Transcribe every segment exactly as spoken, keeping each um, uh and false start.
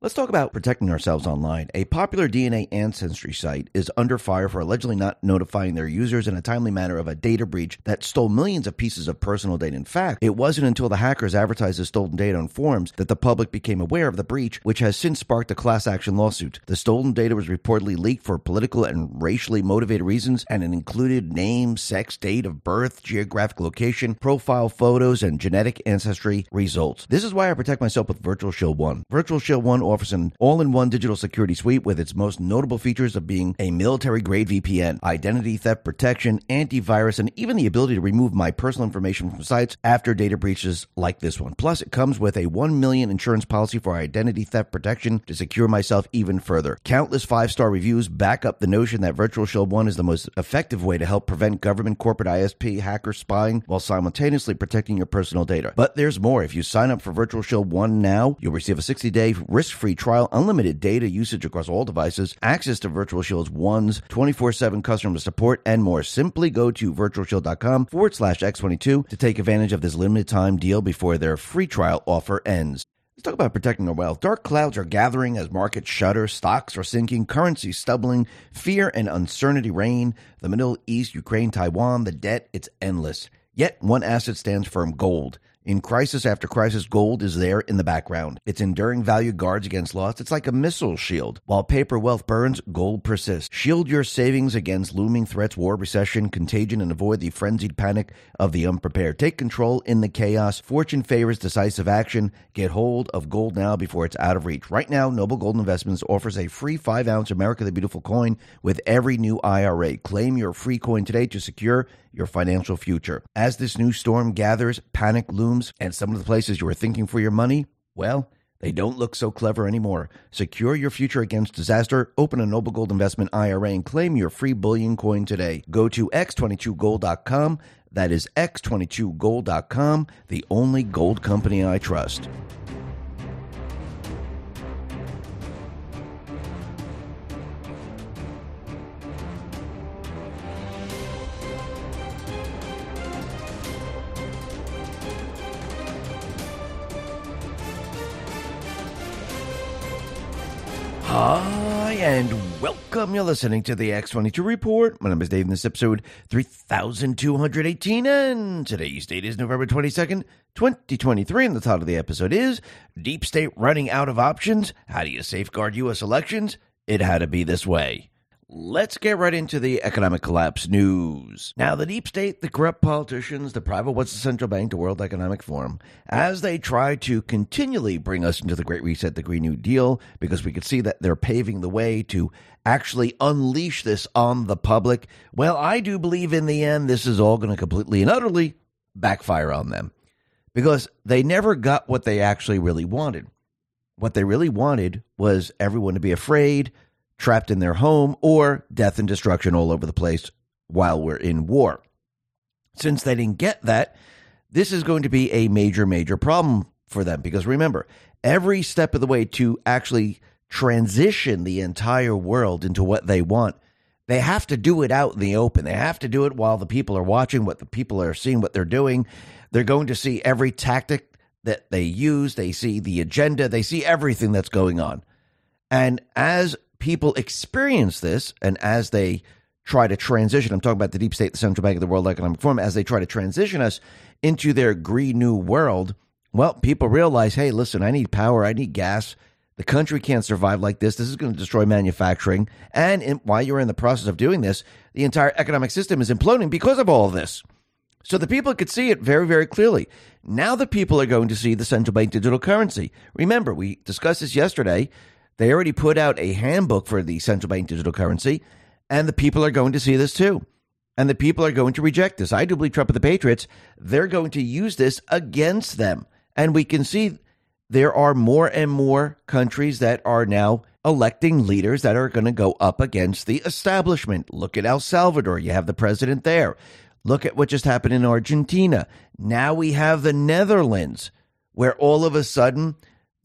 Let's talk about protecting ourselves online. A popular D N A ancestry site is under fire for allegedly not notifying their users in a timely manner of a data breach that stole millions of pieces of personal data. In fact, it wasn't until the hackers advertised the stolen data on forums that the public became aware of the breach, which has since sparked a class action lawsuit. The stolen data was reportedly leaked for political and racially motivated reasons, and it included name, sex, date of birth, geographic location, profile photos, and genetic ancestry results. This is why I protect myself with Virtual Shield One. Virtual Shield One offers an all-in-one digital security suite with its most notable features of being a military-grade V P N, identity theft protection, antivirus, and even the ability to remove my personal information from sites after data breaches like this one. Plus, it comes with a one million dollars insurance policy for identity theft protection to secure myself even further. Countless five-star reviews back up the notion that Virtual Shield One is the most effective way to help prevent government, corporate, I S P, hacker spying while simultaneously protecting your personal data. But there's more. If you sign up for Virtual Shield One now, you'll receive a sixty-day risk-free free trial, unlimited data usage across all devices, access to Virtual Shield One's twenty-four seven customer support, and more. Simply go to virtualshield.com forward slash x22 to take advantage of this limited time deal before their free trial offer ends. Let's talk about protecting our wealth. Dark clouds are gathering as markets shudder, stocks are sinking, currencies stumbling, fear and uncertainty reign. The Middle East, Ukraine, Taiwan, the debt, it's endless. Yet one asset stands firm: gold. In crisis after crisis, gold is there in the background. Its enduring value guards against loss. It's like a missile shield. While paper wealth burns, gold persists. Shield your savings against looming threats, war, recession, contagion, and avoid the frenzied panic of the unprepared. Take control in the chaos. Fortune favors decisive action. Get hold of gold now before it's out of reach. Right now, Noble Gold Investments offers a free five ounce America the Beautiful coin with every new I R A. Claim your free coin today to secure your financial future. As this new storm gathers, panic looms, and some of the places you were thinking for your money, well, they don't look so clever anymore. Secure your future against disaster. Open a Noble Gold Investment I R A and claim your free bullion coin today. Go to x twenty-two gold dot com. That is x twenty-two gold dot com, the only gold company I trust. Hi, and welcome. You're listening to the X twenty-two Report. My name is Dave, and this is episode three thousand two hundred eighteen, and today's date is November twenty-second, twenty twenty-three, and the title of the episode is Deep State Running Out of Options. How do you safeguard U S elections? It had to be this way. Let's get right into the economic collapse news. Now, the deep state, the corrupt politicians, the private what's the central bank, the World Economic Forum, as they try to continually bring us into the Great Reset, the Green New Deal, because we could see that they're paving the way to actually unleash this on the public. Well, I do believe in the end, this is all going to completely and utterly backfire on them, because they never got what they actually really wanted. What they really wanted was everyone to be afraid, trapped in their home, or death and destruction all over the place while we're in war. Since they didn't get that, this is going to be a major, major problem for them. Because remember, every step of the way to actually transition the entire world into what they want, they have to do it out in the open. They have to do it while the people are watching, what the people are seeing, what they're doing. They're going to see every tactic that they use. They see the agenda. They see everything that's going on. And as people experience this, and as they try to transition, I'm talking about the deep state, the central bank, of the World Economic Forum, as they try to transition us into their green new world, well, people realize, hey, listen, I need power, I need gas. The country can't survive like this. This is going to destroy manufacturing. And in, while you're in the process of doing this, the entire economic system is imploding because of all of this. So the people could see it very, very clearly. Now the people are going to see the central bank digital currency. Remember, we discussed this yesterday. They already put out a handbook for the central bank digital currency, and the people are going to see this too. And the people are going to reject this. I do believe Trump and the Patriots, they're going to use this against them. And we can see there are more and more countries that are now electing leaders that are going to go up against the establishment. Look at El Salvador. You have the president there. Look at what just happened in Argentina. Now we have the Netherlands, where all of a sudden,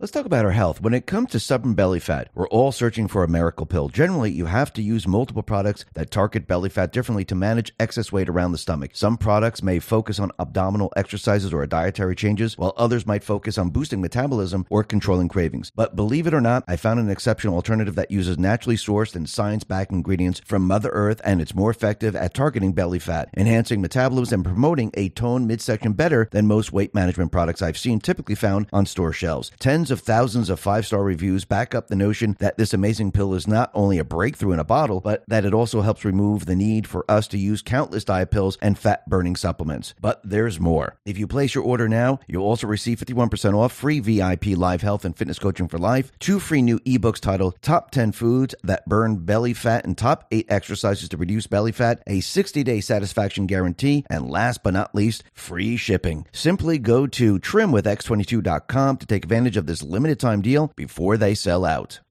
Let's talk about our health. When it comes to stubborn belly fat, we're all searching for a miracle pill. Generally, you have to use multiple products that target belly fat differently to manage excess weight around the stomach. Some products may focus on abdominal exercises or dietary changes, while others might focus on boosting metabolism or controlling cravings. But believe it or not, I found an exceptional alternative that uses naturally sourced and science-backed ingredients from Mother Earth, and it's more effective at targeting belly fat, enhancing metabolism, and promoting a toned midsection better than most weight management products I've seen typically found on store shelves. Tens of thousands of five-star reviews back up the notion that this amazing pill is not only a breakthrough in a bottle, but that it also helps remove the need for us to use countless diet pills and fat-burning supplements. But there's more. If you place your order now, you'll also receive fifty-one percent off, free V I P live health and fitness coaching for life, two free new ebooks titled Top ten Foods That Burn Belly Fat and Top eight Exercises to Reduce Belly Fat, a sixty-day satisfaction guarantee, and last but not least, free shipping. Simply go to trim with x twenty-two dot com to take advantage of this limited time deal before they sell out.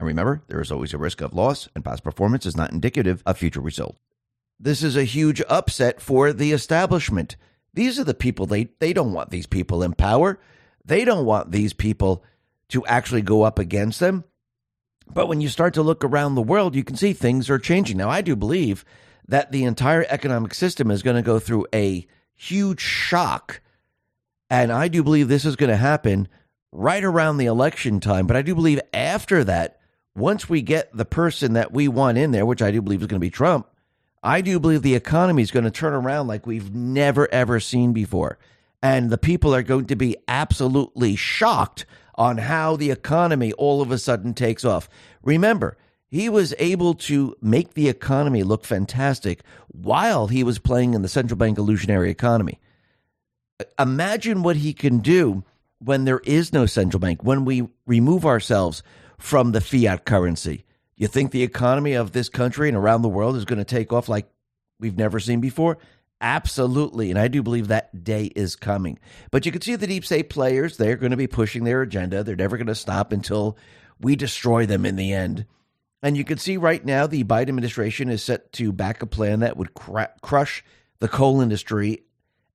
And remember, there is always a risk of loss, and past performance is not indicative of future results. This is a huge upset for the establishment. These are the people, they, they don't want these people in power. They don't want these people to actually go up against them. But when you start to look around the world, you can see things are changing. Now, I do believe that the entire economic system is going to go through a huge shock. And I do believe this is going to happen right around the election time. But I do believe after that, once we get the person that we want in there, which I do believe is going to be Trump, I do believe the economy is going to turn around like we've never, ever seen before. And the people are going to be absolutely shocked on how the economy all of a sudden takes off. Remember, he was able to make the economy look fantastic while he was playing in the central bank illusionary economy. Imagine what he can do when there is no central bank, when we remove ourselves from the fiat currency. You think the economy of this country and around the world is going to take off like we've never seen before? Absolutely. And I do believe that day is coming. But you can see the deep state players, they're going to be pushing their agenda. They're never going to stop until we destroy them in the end. And you can see right now the Biden administration is set to back a plan that would cr- crush the coal industry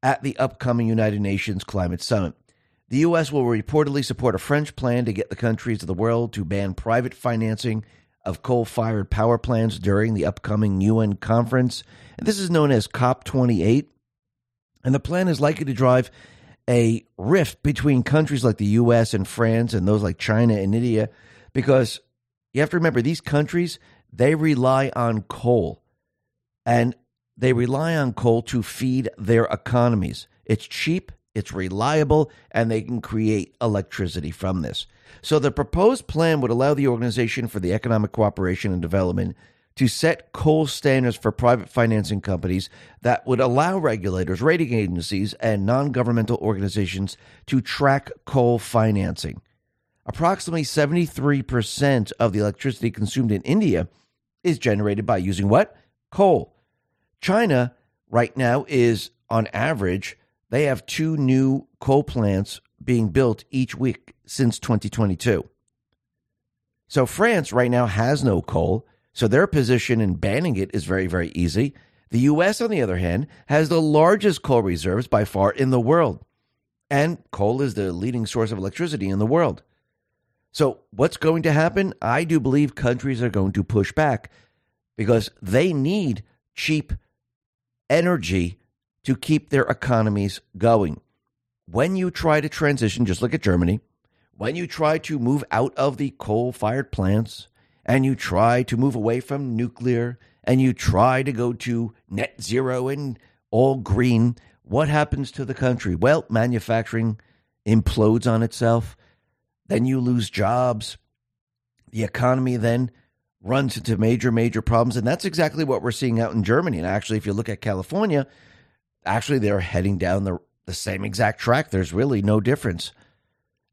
at the upcoming United Nations Climate Summit. The U S will reportedly support a French plan to get the countries of the world to ban private financing of coal-fired power plants during the upcoming U N conference. And this is known as COP twenty-eight. And the plan is likely to drive a rift between countries like the U S and France and those like China and India, because you have to remember, these countries, they rely on coal. And they rely on coal to feed their economies. It's cheap, it's reliable, and they can create electricity from this. So the proposed plan would allow the Organization for the Economic Cooperation and Development to set coal standards for private financing companies that would allow regulators, rating agencies, and non-governmental organizations to track coal financing. Approximately seventy-three percent of the electricity consumed in India is generated by using what? Coal. China right now is, on average, they have two new coal plants being built each week since twenty twenty-two. So France right now has no coal, so their position in banning it is very, very easy. The U S, on the other hand, has the largest coal reserves by far in the world. And coal is the leading source of electricity in the world. So what's going to happen? I do believe countries are going to push back because they need cheap energy to keep their economies going. When you try to transition, just look at Germany. when you try to move out of the coal-fired plants and you try to move away from nuclear and you try to go to net zero and all green, what happens to the country? Well, manufacturing implodes on itself. Then you lose jobs. The economy then runs into major, major problems. And that's exactly what we're seeing out in Germany. And actually, if you look at California, actually, they're heading down the, the same exact track. There's really no difference.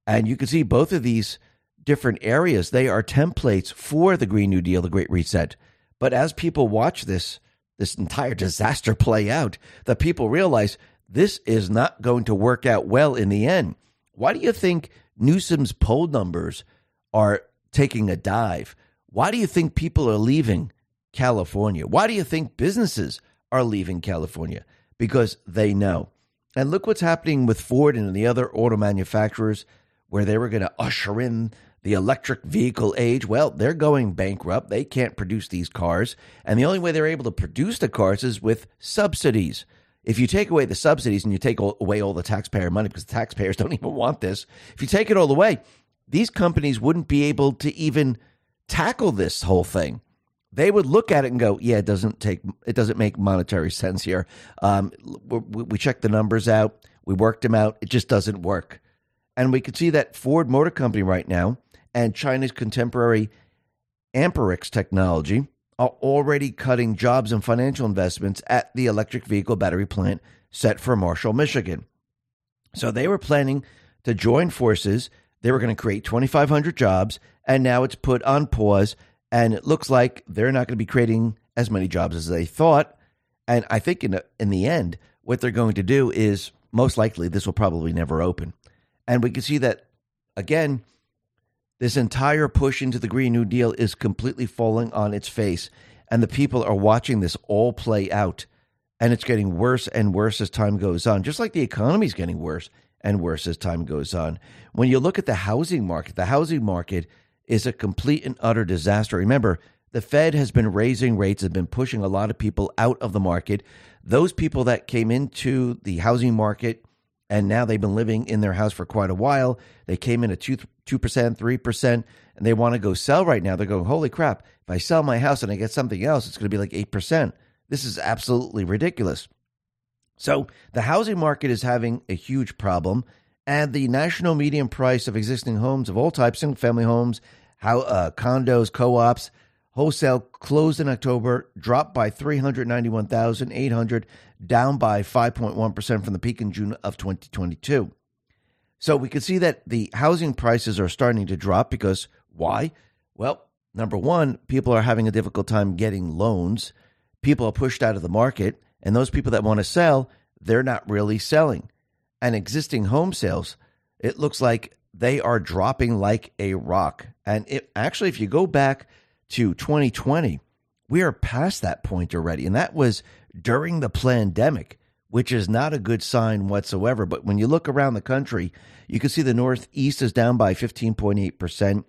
And you can see both of these different areas, they are templates for the Green New Deal, the Great Reset. But as people watch this, this entire disaster play out, the people realize this is not going to work out well in the end. Why do you think Newsom's poll numbers are taking a dive? Why do you think people are leaving California? Why do you think businesses are leaving California? Because they know. And look what's happening with Ford and the other auto manufacturers where they were going to usher in the electric vehicle age. Well, they're going bankrupt. They can't produce these cars. And the only way they're able to produce the cars is with subsidies. If you take away the subsidies and you take away all the taxpayer money, because the taxpayers don't even want this, if you take it all away, these companies wouldn't be able to even tackle this whole thing. They would look at it and go, yeah, it doesn't take, it doesn't make monetary sense here. Um, we, we checked the numbers out. We worked them out. It just doesn't work. And we could see that Ford Motor Company right now and China's contemporary Amperex technology are already cutting jobs and financial investments at the electric vehicle battery plant set for Marshall, Michigan. So they were planning to join forces. They were going to create twenty-five hundred jobs, and now it's put on pause. And it looks like they're not going to be creating as many jobs as they thought. And I think in the, in the end, what they're going to do is most likely this will probably never open. And we can see that, again, this entire push into the Green New Deal is completely falling on its face. And the people are watching this all play out. And it's getting worse and worse as time goes on, just like the economy is getting worse and worse as time goes on. When you look at the housing market, the housing market is a complete and utter disaster. Remember, the Fed has been raising rates, has been pushing a lot of people out of the market. Those people that came into the housing market and now they've been living in their house for quite a while, they came in at two percent, three percent, and they want to go sell right now. They're going, holy crap, if I sell my house and I get something else, it's going to be like eight percent. This is absolutely ridiculous. So the housing market is having a huge problem. And the national median price of existing homes of all types, single-family homes, how, uh, condos, co-ops, wholesale, closed in October, dropped by three hundred ninety-one thousand eight hundred, down by five point one percent from the peak in June of twenty twenty-two. So we can see that the housing prices are starting to drop because why? Well, number one, people are having a difficult time getting loans. People are pushed out of the market, and those people that want to sell, they're not really selling. And existing home sales, it looks like they are dropping like a rock. And it, actually, if you go back to twenty twenty, we are past that point already. And that was during the pandemic, which is not a good sign whatsoever. But when you look around the country, you can see the Northeast is down by fifteen point eight percent.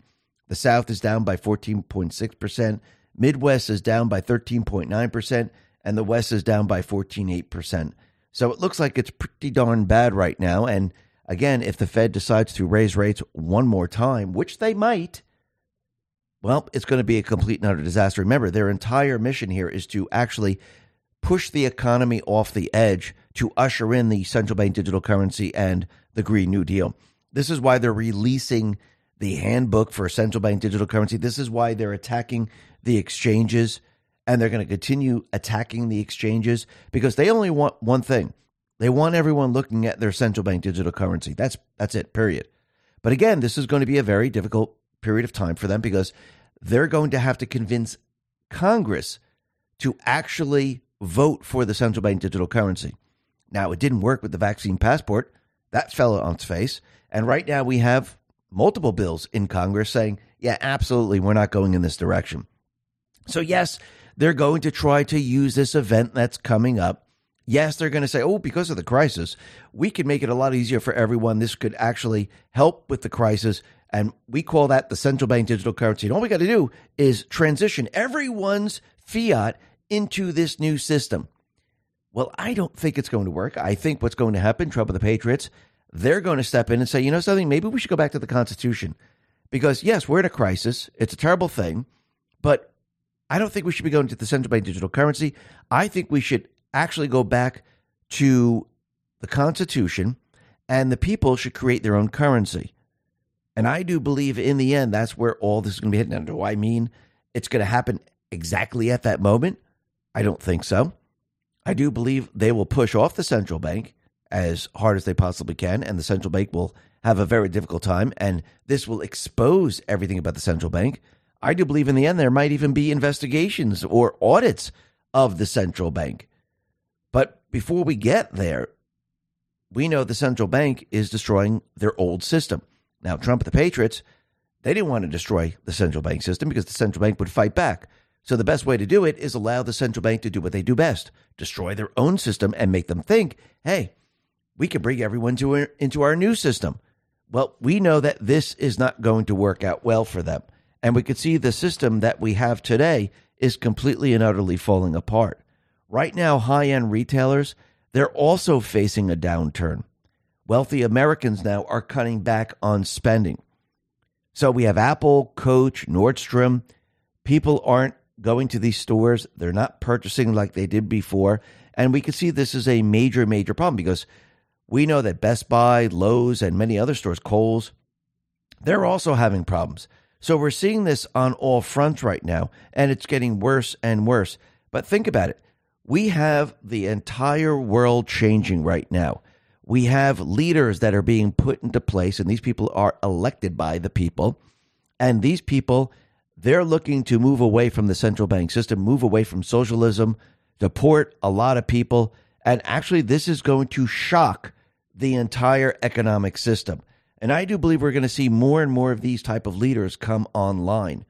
The South is down by fourteen point six percent. Midwest is down by thirteen point nine percent. And the West is down by fourteen point eight percent. So it looks like it's pretty darn bad right now. And again, if the Fed decides to raise rates one more time, which they might, well, it's going to be a complete and utter disaster. Remember, their entire mission here is to actually push the economy off the edge to usher in the central bank digital currency and the Green New Deal. This is why they're releasing the handbook for central bank digital currency. This is why they're attacking the exchanges. And they're going to continue attacking the exchanges because they only want one thing. They want everyone looking at their central bank digital currency. That's that's it, period. But again, this is going to be a very difficult period of time for them because they're going to have to convince Congress to actually vote for the central bank digital currency. Now, it didn't work with the vaccine passport. That fell on its face. And right now we have multiple bills in Congress saying, yeah, absolutely, we're not going in this direction. So yes, they're going to try to use this event that's coming up. Yes, they're going to say, oh, because of the crisis, we can make it a lot easier for everyone. This could actually help with the crisis. And we call that the central bank digital currency. And all we got to do is transition everyone's fiat into this new system. Well, I don't think it's going to work. I think what's going to happen, Trump and the Patriots, they're going to step in and say, you know something, maybe we should go back to the Constitution. Because, yes, we're in a crisis. It's a terrible thing. But I don't think we should be going to the central bank digital currency. I think we should actually go back to the Constitution, and the people should create their own currency. And I do believe in the end, that's where all this is going to be heading. Now, do I mean it's going to happen exactly at that moment? I don't think so. I do believe they will push off the central bank as hard as they possibly can, and the central bank will have a very difficult time, and this will expose everything about the central bank. I do believe in the end there might even be investigations or audits of the central bank. But before we get there, we know the central bank is destroying their old system. Now, Trump and the Patriots, they didn't want to destroy the central bank system because the central bank would fight back. So the best way to do it is allow the central bank to do what they do best, destroy their own system and make them think, hey, we can bring everyone to our, into our new system. Well, we know that this is not going to work out well for them. And we could see the system that we have today is completely and utterly falling apart. Right now, high-end retailers, they're also facing a downturn. Wealthy Americans now are cutting back on spending. So we have Apple, Coach, Nordstrom. People aren't going to these stores. They're not purchasing like they did before. And we can see this is a major, major problem because we know that Best Buy, Lowe's, and many other stores, Kohl's, they're also having problems. So we're seeing this on all fronts right now, and it's getting worse and worse. But think about it. We have the entire world changing right now. We have leaders that are being put into place, and these people are elected by the people. And these people, they're looking to move away from the central bank system, move away from socialism, deport a lot of people. And actually, this is going to shock the entire economic system. And I do believe we're going to see more and more of these type of leaders come online.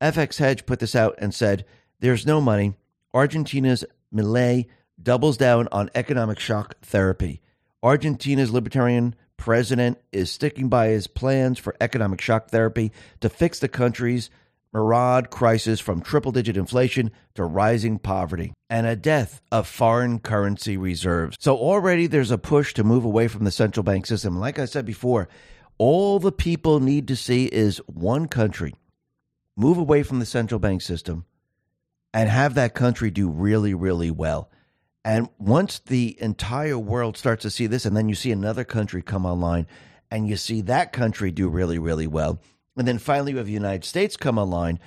F X Hedge put this out and said, there's no money. Argentina's Milei doubles down on economic shock therapy. Argentina's libertarian president is sticking by his plans for economic shock therapy to fix the country's myriad crisis from triple-digit inflation to rising poverty and a death of foreign currency reserves. So already there's a push to move away from the central bank system. Like I said before, all the people need to see is one country move away from the central bank system and have that country do really, really well. And once the entire world starts to see this, and then you see another country come online, and you see that country do really, really well, and then finally you have the United States come online,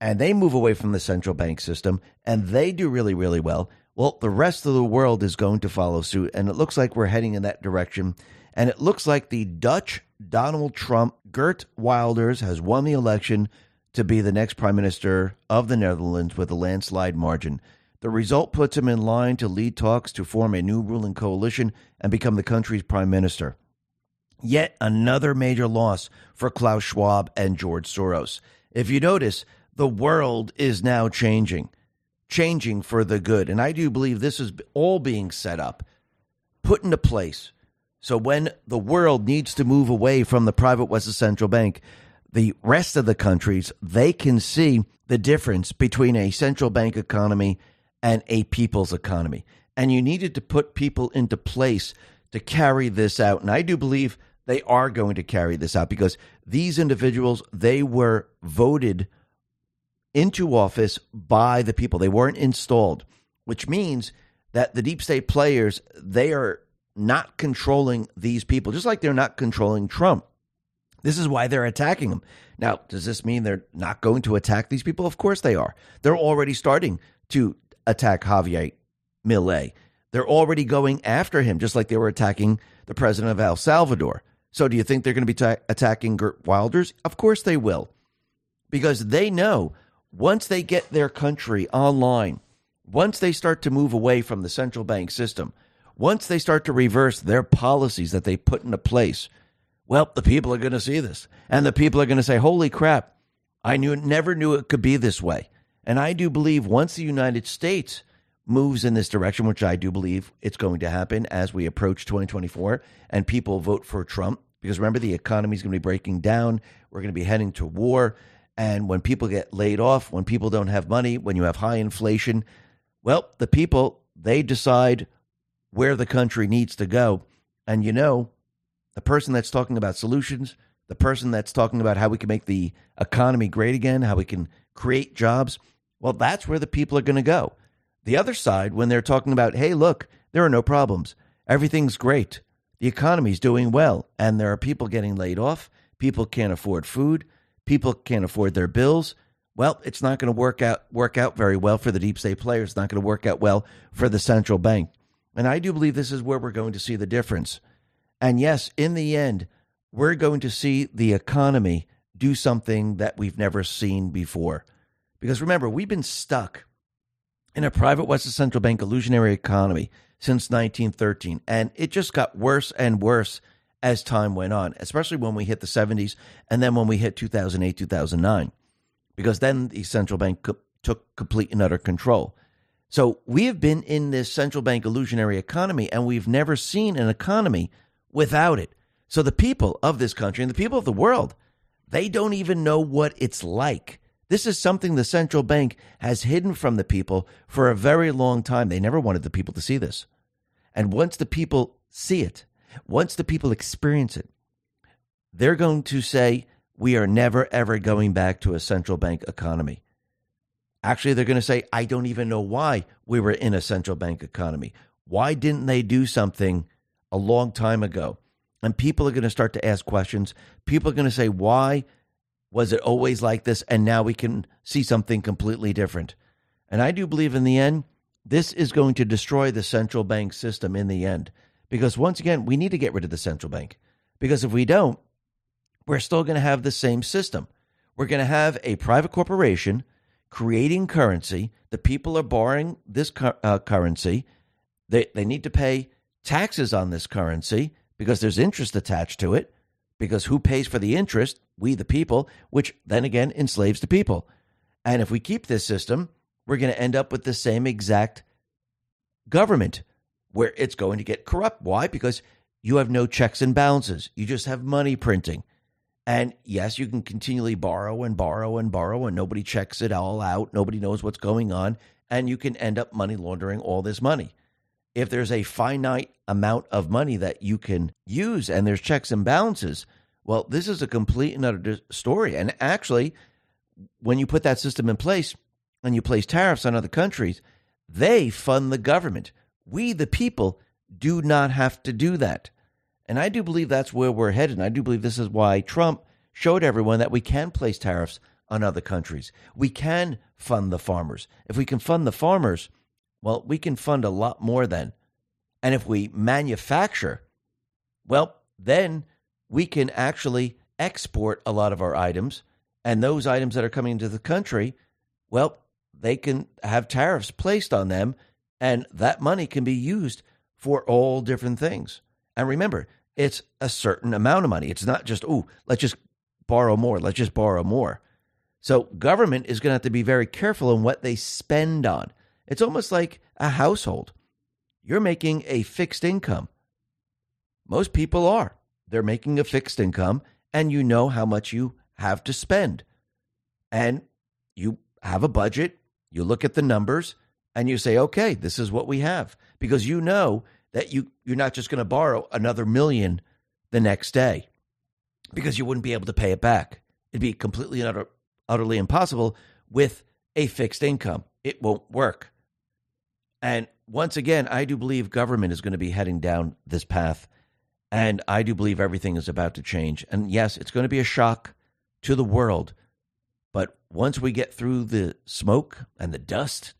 and they move away from the central bank system, and they do really, really well, well, the rest of the world is going to follow suit, and it looks like we're heading in that direction. And it looks like the Dutch Donald Trump, Gert Wilders, has won the election to be the next prime minister of the Netherlands with a landslide margin. The result puts him in line to lead talks to form a new ruling coalition and become the country's prime minister. Yet another major loss for Klaus Schwab and George Soros. If you notice, the world is now changing, changing for the good. And I do believe this is all being set up, put into place. So when the world needs to move away from the private Western central bank, the rest of the countries, they can see the difference between a central bank economy and a people's economy. And you needed to put people into place to carry this out. And I do believe they are going to carry this out because these individuals, they were voted into office by the people. They weren't installed, which means that the deep state players, they are not controlling these people, just like they're not controlling Trump. This is why they're attacking them. Now, does this mean they're not going to attack these people? Of course they are. They're already starting to attack Javier Milei. They're already going after him, just like they were attacking the president of El Salvador. So do you think they're going to be ta- attacking Gert Wilders? Of course they will, because they know once they get their country online, once they start to move away from the central bank system, once they start to reverse their policies that they put into place, well, the people are going to see this, and the people are going to say, holy crap, I knew, never knew it could be this way. And I do believe once the United States moves in this direction, which I do believe it's going to happen as we approach twenty twenty-four and people vote for Trump, because remember, the economy is going to be breaking down. We're going to be heading to war. And when people get laid off, when people don't have money, when you have high inflation, well, the people, they decide where the country needs to go. And you know, the person that's talking about solutions, the person that's talking about how we can make the economy great again, how we can create jobs, well, that's where the people are going to go. The other side, when they're talking about, hey, look, there are no problems, everything's great, the economy's doing well, and there are people getting laid off, people can't afford food, people can't afford their bills, well, it's not going to work out work out very well for the deep state players. It's not going to work out well for the central bank. And I do believe this is where we're going to see the difference. And yes, in the end, we're going to see the economy do something that we've never seen before. Because remember, we've been stuck in a private Western central bank illusionary economy since nineteen thirteen. And it just got worse and worse as time went on, especially when we hit the seventies and then when we hit two thousand eight, two thousand nine. Because then the central bank co- took complete and utter control. So we have been in this central bank illusionary economy, and we've never seen an economy without it. So the people of this country and the people of the world, they don't even know what it's like. This is something the central bank has hidden from the people for a very long time. They never wanted the people to see this. And once the people see it, once the people experience it, they're going to say, we are never, ever going back to a central bank economy. Actually, they're going to say, I don't even know why we were in a central bank economy. Why didn't they do something a long time ago? And people are going to start to ask questions. People are going to say, why was it always like this? And now we can see something completely different. And I do believe in the end, this is going to destroy the central bank system in the end. Because once again, we need to get rid of the central bank. Because if we don't, we're still going to have the same system. We're going to have a private corporation creating currency. The people are borrowing this uh, currency. They, they need to pay taxes on this currency because there's interest attached to it, because who pays for the interest? We, the people, which then again enslaves the people. And if we keep this system, we're going to end up with the same exact government where it's going to get corrupt. Why? Because you have no checks and balances. You just have money printing. And yes, you can continually borrow and borrow and borrow, and nobody checks it all out. Nobody knows what's going on. And you can end up money laundering all this money. If there's a finite amount of money that you can use and there's checks and balances, well, this is a complete and utter story. And actually, when you put that system in place and you place tariffs on other countries, they fund the government. We, the people, do not have to do that. And I do believe that's where we're headed. And I do believe this is why Trump showed everyone that we can place tariffs on other countries. We can fund the farmers. If we can fund the farmers, well, we can fund a lot more then. And if we manufacture, well, then we can actually export a lot of our items. And those items that are coming into the country, well, they can have tariffs placed on them. And that money can be used for all different things. And remember, it's a certain amount of money. It's not just, oh, let's just borrow more. Let's just borrow more. So government is going to have to be very careful in what they spend on. It's almost like a household. You're making a fixed income. Most people are. They're making a fixed income, and you know how much you have to spend. And you have a budget. You look at the numbers, and you say, okay, this is what we have. Because you know that you, you're not just going to borrow another million the next day because you wouldn't be able to pay it back. It'd be completely and utter, utterly impossible with a fixed income. It won't work. And once again, I do believe government is going to be heading down this path. And I do believe everything is about to change. And yes, it's going to be a shock to the world. But once we get through the smoke and the dust,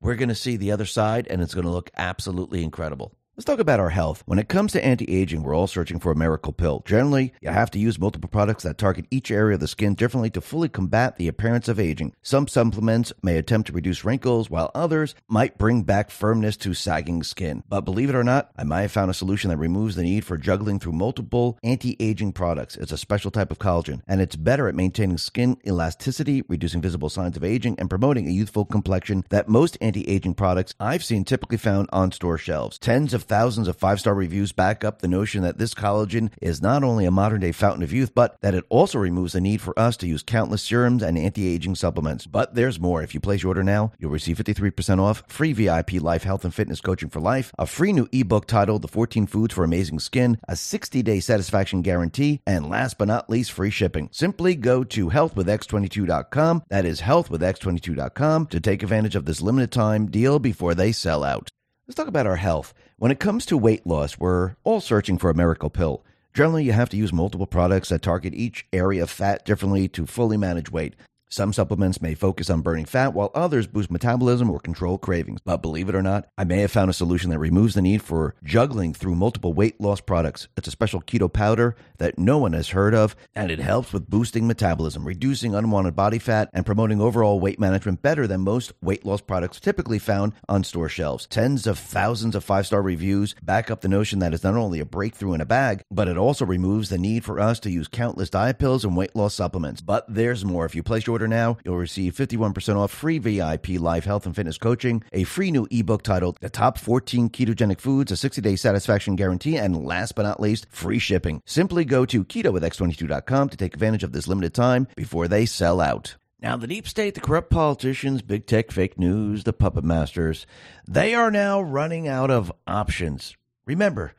we're going to see the other side, and it's going to look absolutely incredible. Let's talk about our health. When it comes to anti-aging, we're all searching for a miracle pill. Generally, you have to use multiple products that target each area of the skin differently to fully combat the appearance of aging. Some supplements may attempt to reduce wrinkles, while others might bring back firmness to sagging skin. But believe it or not, I might have found a solution that removes the need for juggling through multiple anti-aging products. It's a special type of collagen, and it's better at maintaining skin elasticity, reducing visible signs of aging, and promoting a youthful complexion that most anti-aging products I've seen typically found on store shelves. Tens of of thousands of five-star reviews back up the notion that this collagen is not only a modern-day fountain of youth, but that it also removes the need for us to use countless serums and anti-aging supplements. But there's more. If you place your order now, you'll receive fifty-three percent off, free V I P life, health, and fitness coaching for life, a free new ebook titled The fourteen Foods for Amazing Skin, a sixty-day satisfaction guarantee, and last but not least, free shipping. Simply go to health with x twenty-two dot com, that is health with x twenty-two dot com, to take advantage of this limited-time deal before they sell out. Let's talk about our health. When it comes to weight loss, we're all searching for a miracle pill. Generally, you have to use multiple products that target each area of fat differently to fully manage weight. Some supplements may focus on burning fat, while others boost metabolism or control cravings. But believe it or not, I may have found a solution that removes the need for juggling through multiple weight loss products. It's a special keto powder that no one has heard of, and it helps with boosting metabolism, reducing unwanted body fat, and promoting overall weight management better than most weight loss products typically found on store shelves. Tens of thousands of five-star reviews back up the notion that it's not only a breakthrough in a bag, but it also removes the need for us to use countless diet pills and weight loss supplements. But there's more. If you place your order now, you'll receive fifty-one percent off, free V I P life, health, and fitness coaching, a free new ebook titled The Top fourteen Ketogenic Foods, a sixty-day satisfaction guarantee, and last but not least, free shipping. Simply go to keto with x twenty-two dot com to take advantage of this limited time before they sell out. Now, the deep state, the corrupt politicians, big tech, fake news, the puppet masters, they are now running out of options. Remember,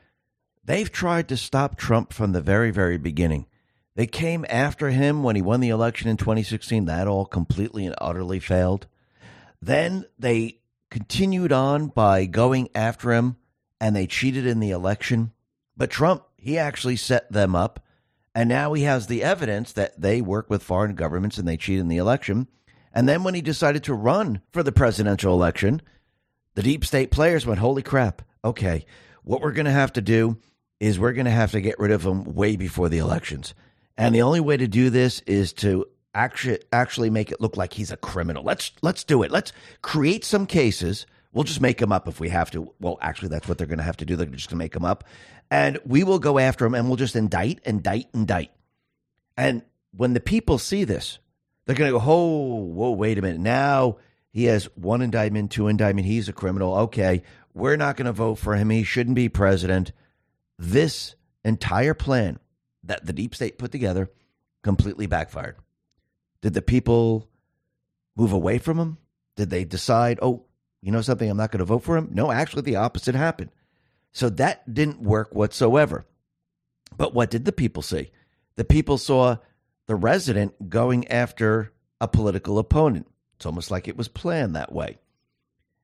they've tried to stop Trump from the very, very beginning. They came after him when he won the election in twenty sixteen. That all completely and utterly failed. Then they continued on by going after him, and they cheated in the election. But Trump, he actually set them up. And now he has the evidence that they work with foreign governments and they cheat in the election. And then when he decided to run for the presidential election, the deep state players went, holy crap, okay, what we're going to have to do is we're going to have to get rid of him way before the elections. And the only way to do this is to actually actually make it look like he's a criminal. Let's let's do it. Let's create some cases. We'll just make them up if we have to. Well, actually, that's what they're going to have to do. They're just going to make them up. And we will go after him, and we'll just indict, indict, indict. And when the people see this, they're going to go, oh, whoa, wait a minute. Now he has one indictment, two indictment. He's a criminal. Okay, we're not going to vote for him. He shouldn't be president. This entire plan that the deep state put together completely backfired. Did the people move away from him? Did they decide, oh, you know something, I'm not going to vote for him? No, actually the opposite happened. So that didn't work whatsoever. But what did the people see? The people saw the resident going after a political opponent. It's almost like it was planned that way.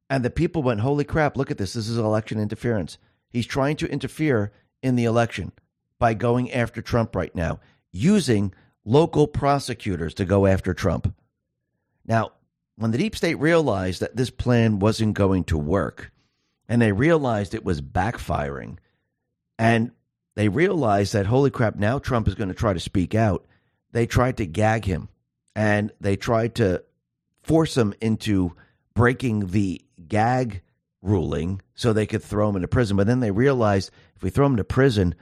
And the people went, holy crap, look at this. This is election interference. He's trying to interfere in the election by going after Trump right now, using local prosecutors to go after Trump. Now, when the deep state realized that this plan wasn't going to work, and they realized it was backfiring, and they realized that, holy crap, now Trump is going to try to speak out, they tried to gag him, and they tried to force him into breaking the gag ruling so they could throw him into prison. But then they realized if we throw him into prison,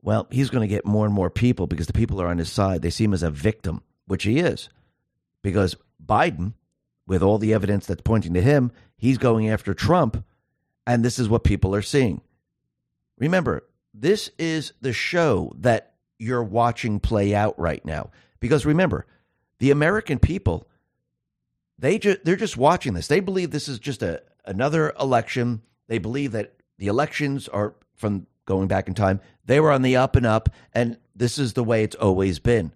well, he's going to get more and more people because the people are on his side. They see him as a victim, which he is, because Biden, with all the evidence that's pointing to him, he's going after Trump, and this is what people are seeing. Remember, this is the show that you're watching play out right now, because remember, the American people, they ju- they're just watching this. They believe this is just a another election. They believe that the elections are from going back in time, they were on the up and up, and this is the way it's always been.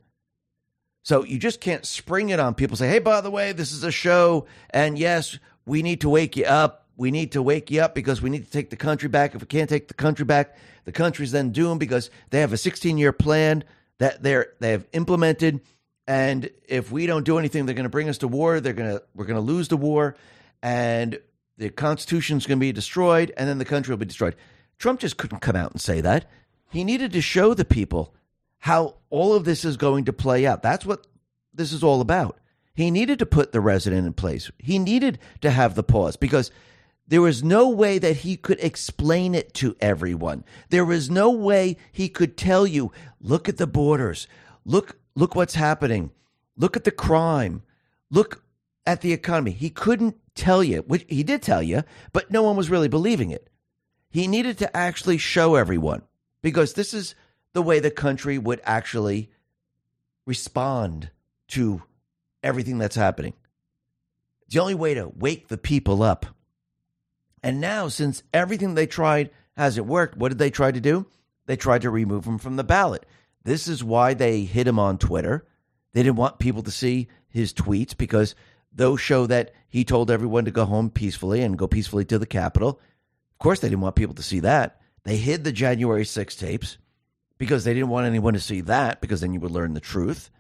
So you just can't spring it on people, say, hey, by the way, this is a show, and yes, we need to wake you up. We need to wake you up because we need to take the country back. If we can't take the country back, the country's then doomed because they have a sixteen-year plan that they're, they have implemented, and if we don't do anything, they're going to bring us to war. They're going to We're going to lose the war, and the Constitution's going to be destroyed, and then the country will be destroyed. Trump just couldn't come out and say that. He needed to show the people how all of this is going to play out. That's what this is all about. He needed to put the resident in place. He needed to have the pause because there was no way that he could explain it to everyone. There was no way he could tell you, look at the borders. Look, look what's happening. Look at the crime. Look at the economy. He couldn't tell you, which he did tell you, but no one was really believing it. He needed to actually show everyone, because this is the way the country would actually respond to everything that's happening. It's the only way to wake the people up. And now, since everything they tried hasn't worked, what did they try to do? They tried to remove him from the ballot. This is why they hit him on Twitter. They didn't want people to see his tweets, because those show that he told everyone to go home peacefully and go peacefully to the Capitol. Of course, they didn't want people to see that. They hid the January sixth tapes because they didn't want anyone to see that, because then you would learn the truth.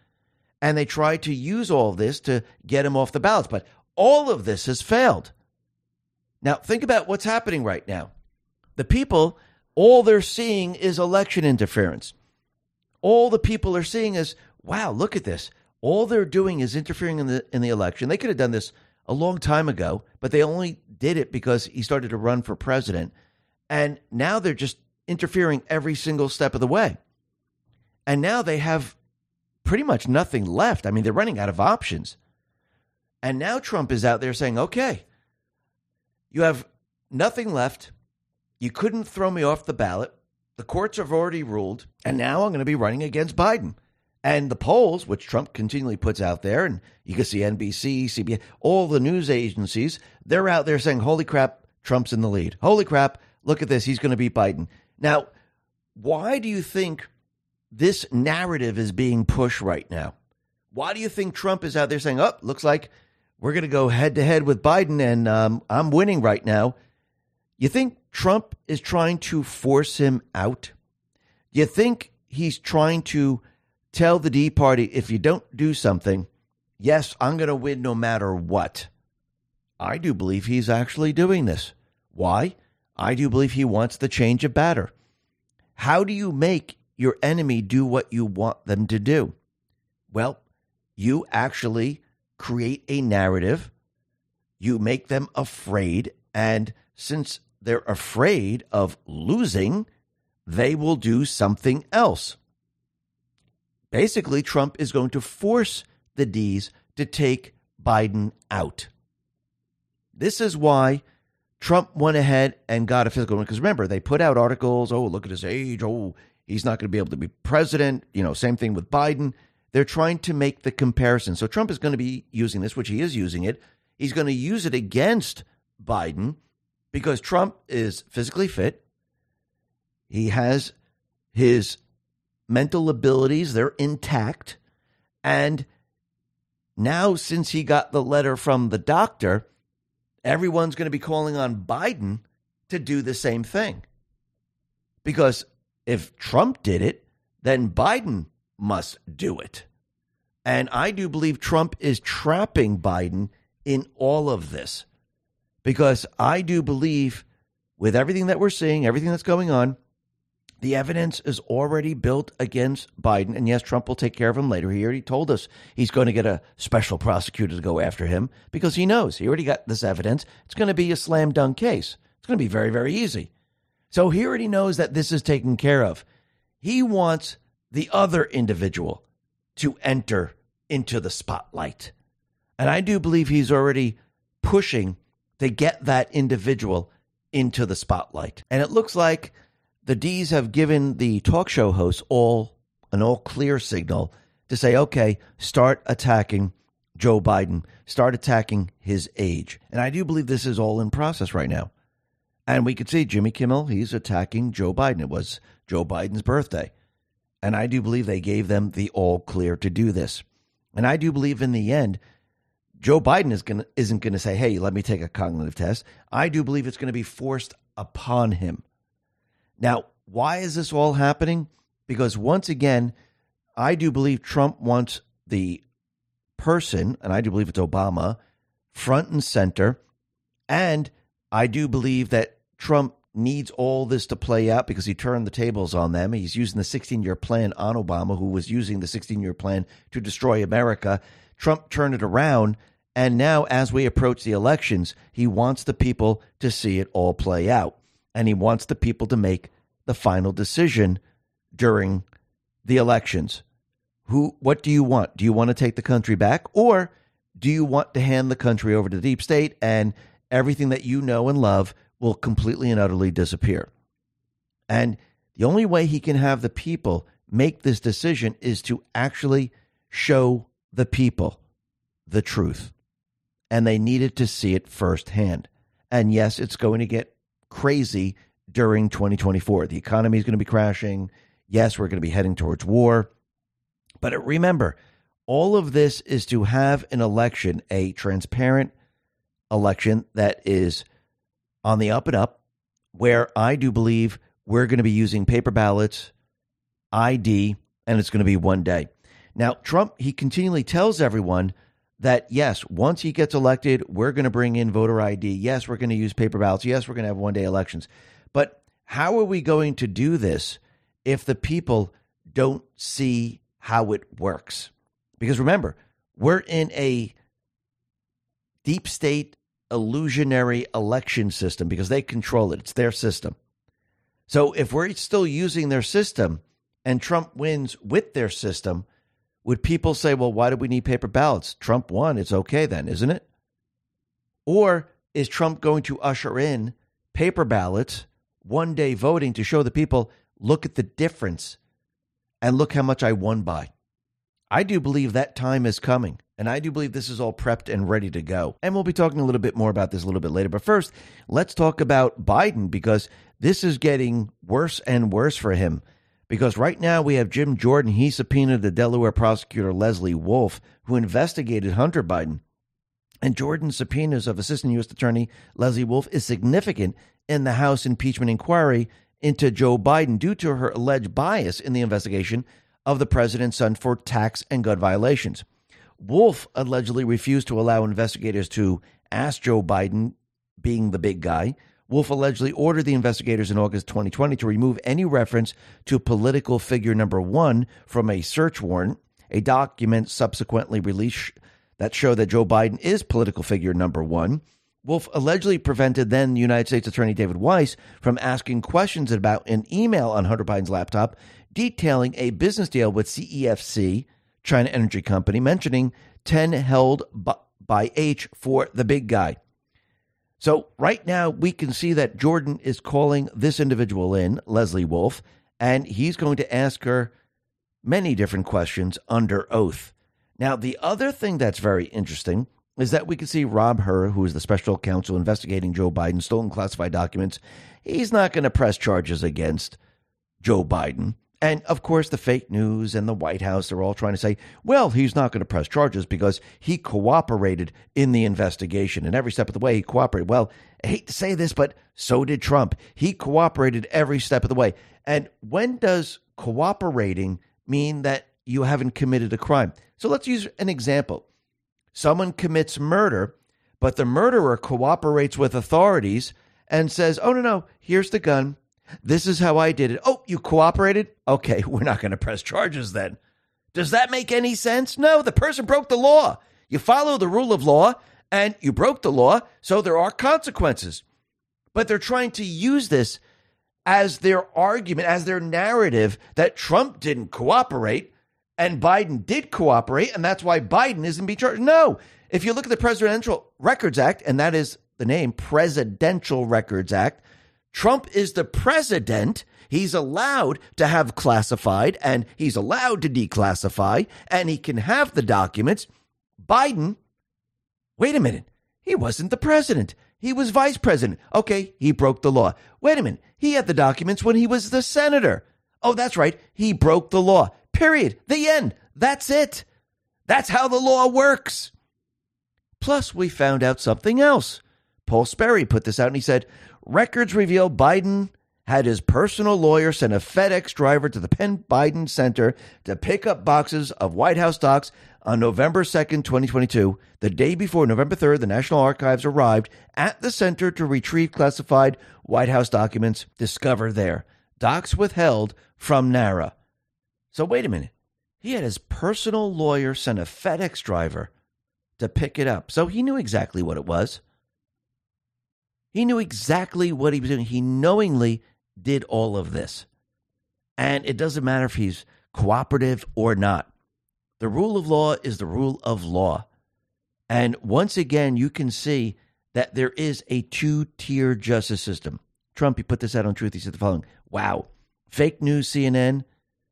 And they tried to use all this to get him off the ballots. But all of this has failed. Now, think about what's happening right now. The people, all they're seeing is election interference. All the people are seeing is, wow, look at this. All they're doing is interfering in the in the election. They could have done this a long time ago, but they only did it because he started to run for president. And now they're just interfering every single step of the way. And now they have pretty much nothing left. I mean, they're running out of options. And now Trump is out there saying, okay, you have nothing left. You couldn't throw me off the ballot. The courts have already ruled. And now I'm going to be running against Biden. And the polls, which Trump continually puts out there, and you can see N B C, C B S, all the news agencies, they're out there saying, holy crap, Trump's in the lead. Holy crap, look at this. He's going to beat Biden. Now, why do you think this narrative is being pushed right now? Why do you think Trump is out there saying, oh, looks like we're going to go head-to-head with Biden, and um, I'm winning right now? You think Trump is trying to force him out? You think he's trying to tell the D party, if you don't do something, yes, I'm going to win no matter what? I do believe he's actually doing this. Why? I do believe he wants the change of batter. How do you make your enemy do what you want them to do? Well, you actually create a narrative. You make them afraid. And since they're afraid of losing, they will do something else. Basically, Trump is going to force the D's to take Biden out. This is why Trump went ahead and got a physical one. Because remember, they put out articles, oh, look at his age, oh, he's not going to be able to be president. You know, same thing with Biden. They're trying to make the comparison. So Trump is going to be using this, which he is using it. He's going to use it against Biden because Trump is physically fit. He has his mental abilities, they're intact. And now, since he got the letter from the doctor, everyone's going to be calling on Biden to do the same thing. Because if Trump did it, then Biden must do it. And I do believe Trump is trapping Biden in all of this. Because I do believe, with everything that we're seeing, everything that's going on, the evidence is already built against Biden. And yes, Trump will take care of him later. He already told us he's going to get a special prosecutor to go after him because he knows he already got this evidence. It's going to be a slam dunk case. It's going to be very, very easy. So he already knows that this is taken care of. He wants the other individual to enter into the spotlight. And I do believe he's already pushing to get that individual into the spotlight. And it looks like the D's have given the talk show hosts all an all clear signal to say, okay, start attacking Joe Biden, start attacking his age. And I do believe this is all in process right now. And we could see Jimmy Kimmel, he's attacking Joe Biden. It was Joe Biden's birthday. And I do believe they gave them the all clear to do this. And I do believe in the end, Joe Biden is gonna, isn't going to say, hey, let me take a cognitive test. I do believe it's going to be forced upon him. Now, why is this all happening? Because once again, I do believe Trump wants the person, and I do believe it's Obama, front and center. And I do believe that Trump needs all this to play out because he turned the tables on them. He's using the sixteen-year plan on Obama, who was using the sixteen-year plan to destroy America. Trump turned it around. And now, as we approach the elections, he wants the people to see it all play out. And he wants the people to make the final decision during the elections. Who? What do you want? Do you want to take the country back? Or do you want to hand the country over to the deep state and everything that you know and love will completely and utterly disappear. And the only way he can have the people make this decision is to actually show the people the truth. And they needed to see it firsthand. And yes, it's going to get crazy during twenty twenty-four. The economy is going to be crashing. Yes, we're going to be heading towards war. But remember, all of this is to have an election, a transparent election that is on the up and up, where I do believe we're going to be using paper ballots, I D, and it's going to be one day. Now, Trump, he continually tells everyone that, yes, once he gets elected, we're going to bring in voter I D. Yes, we're going to use paper ballots. Yes, we're going to have one-day elections. But how are we going to do this if the people don't see how it works? Because remember, we're in a deep state illusionary election system because they control it. It's their system. So if we're still using their system and Trump wins with their system, would people say, well, why do we need paper ballots? Trump won. It's okay then, isn't it? Or is Trump going to usher in paper ballots, one day voting to show the people, look at the difference and look how much I won by? I do believe that time is coming. And I do believe this is all prepped and ready to go. And we'll be talking a little bit more about this a little bit later. But first, let's talk about Biden, because this is getting worse and worse for him. Because right now we have Jim Jordan. He subpoenaed the Delaware prosecutor, Leslie Wolf, who investigated Hunter Biden. And Jordan's subpoenas of Assistant U S Attorney Leslie Wolf is significant in the House impeachment inquiry into Joe Biden due to her alleged bias in the investigation of the president's son for tax and gun violations. Wolf allegedly refused to allow investigators to ask Joe Biden, being the big guy. Wolf allegedly ordered the investigators in August twenty twenty to remove any reference to political figure number one from a search warrant. A document subsequently released that showed that Joe Biden is political figure number one. Wolf allegedly prevented then United States Attorney David Weiss from asking questions about an email on Hunter Biden's laptop detailing a business deal with C E F C, China Energy Company, mentioning ten held by H for the big guy. So right now we can see that Jordan is calling this individual in, Leslie Wolf, and he's going to ask her many different questions under oath. Now, the other thing that's very interesting is that we can see Rob Hur, who is the special counsel investigating Joe Biden's stolen classified documents. He's not going to press charges against Joe Biden. And of course, the fake news and the White House are all trying to say, well, he's not going to press charges because he cooperated in the investigation. And every step of the way, he cooperated. Well, I hate to say this, but so did Trump. He cooperated every step of the way. And when does cooperating mean that you haven't committed a crime? So let's use an example. Someone commits murder, but the murderer cooperates with authorities and says, oh, no, no, here's the gun. This is how I did it. Oh, you cooperated? Okay, we're not going to press charges then. Does that make any sense? No, the person broke the law. You follow the rule of law and you broke the law, so there are consequences. But they're trying to use this as their argument, as their narrative that Trump didn't cooperate and Biden did cooperate, and that's why Biden isn't being charged. No, if you look at the Presidential Records Act, and that is the name, Presidential Records Act, Trump is the president. He's allowed to have classified and he's allowed to declassify and he can have the documents. Biden, wait a minute. He wasn't the president. He was vice president. Okay, he broke the law. Wait a minute. He had the documents when he was the senator. Oh, that's right. He broke the law. Period. The end. That's it. That's how the law works. Plus, we found out something else. Paul Sperry put this out and he said, records reveal Biden had his personal lawyer send a FedEx driver to the Penn Biden Center to pick up boxes of White House docs on November second, twenty twenty-two, the day before November third, the National Archives arrived at the center to retrieve classified White House documents discovered there. Docs withheld from NARA. So wait a minute. He had his personal lawyer send a FedEx driver to pick it up. So he knew exactly what it was. He knew exactly what he was doing. He knowingly did all of this. And it doesn't matter if he's cooperative or not. The rule of law is the rule of law. And once again, you can see that there is a two-tier justice system. Trump, he put this out on Truth. He said the following, wow, fake news C N N,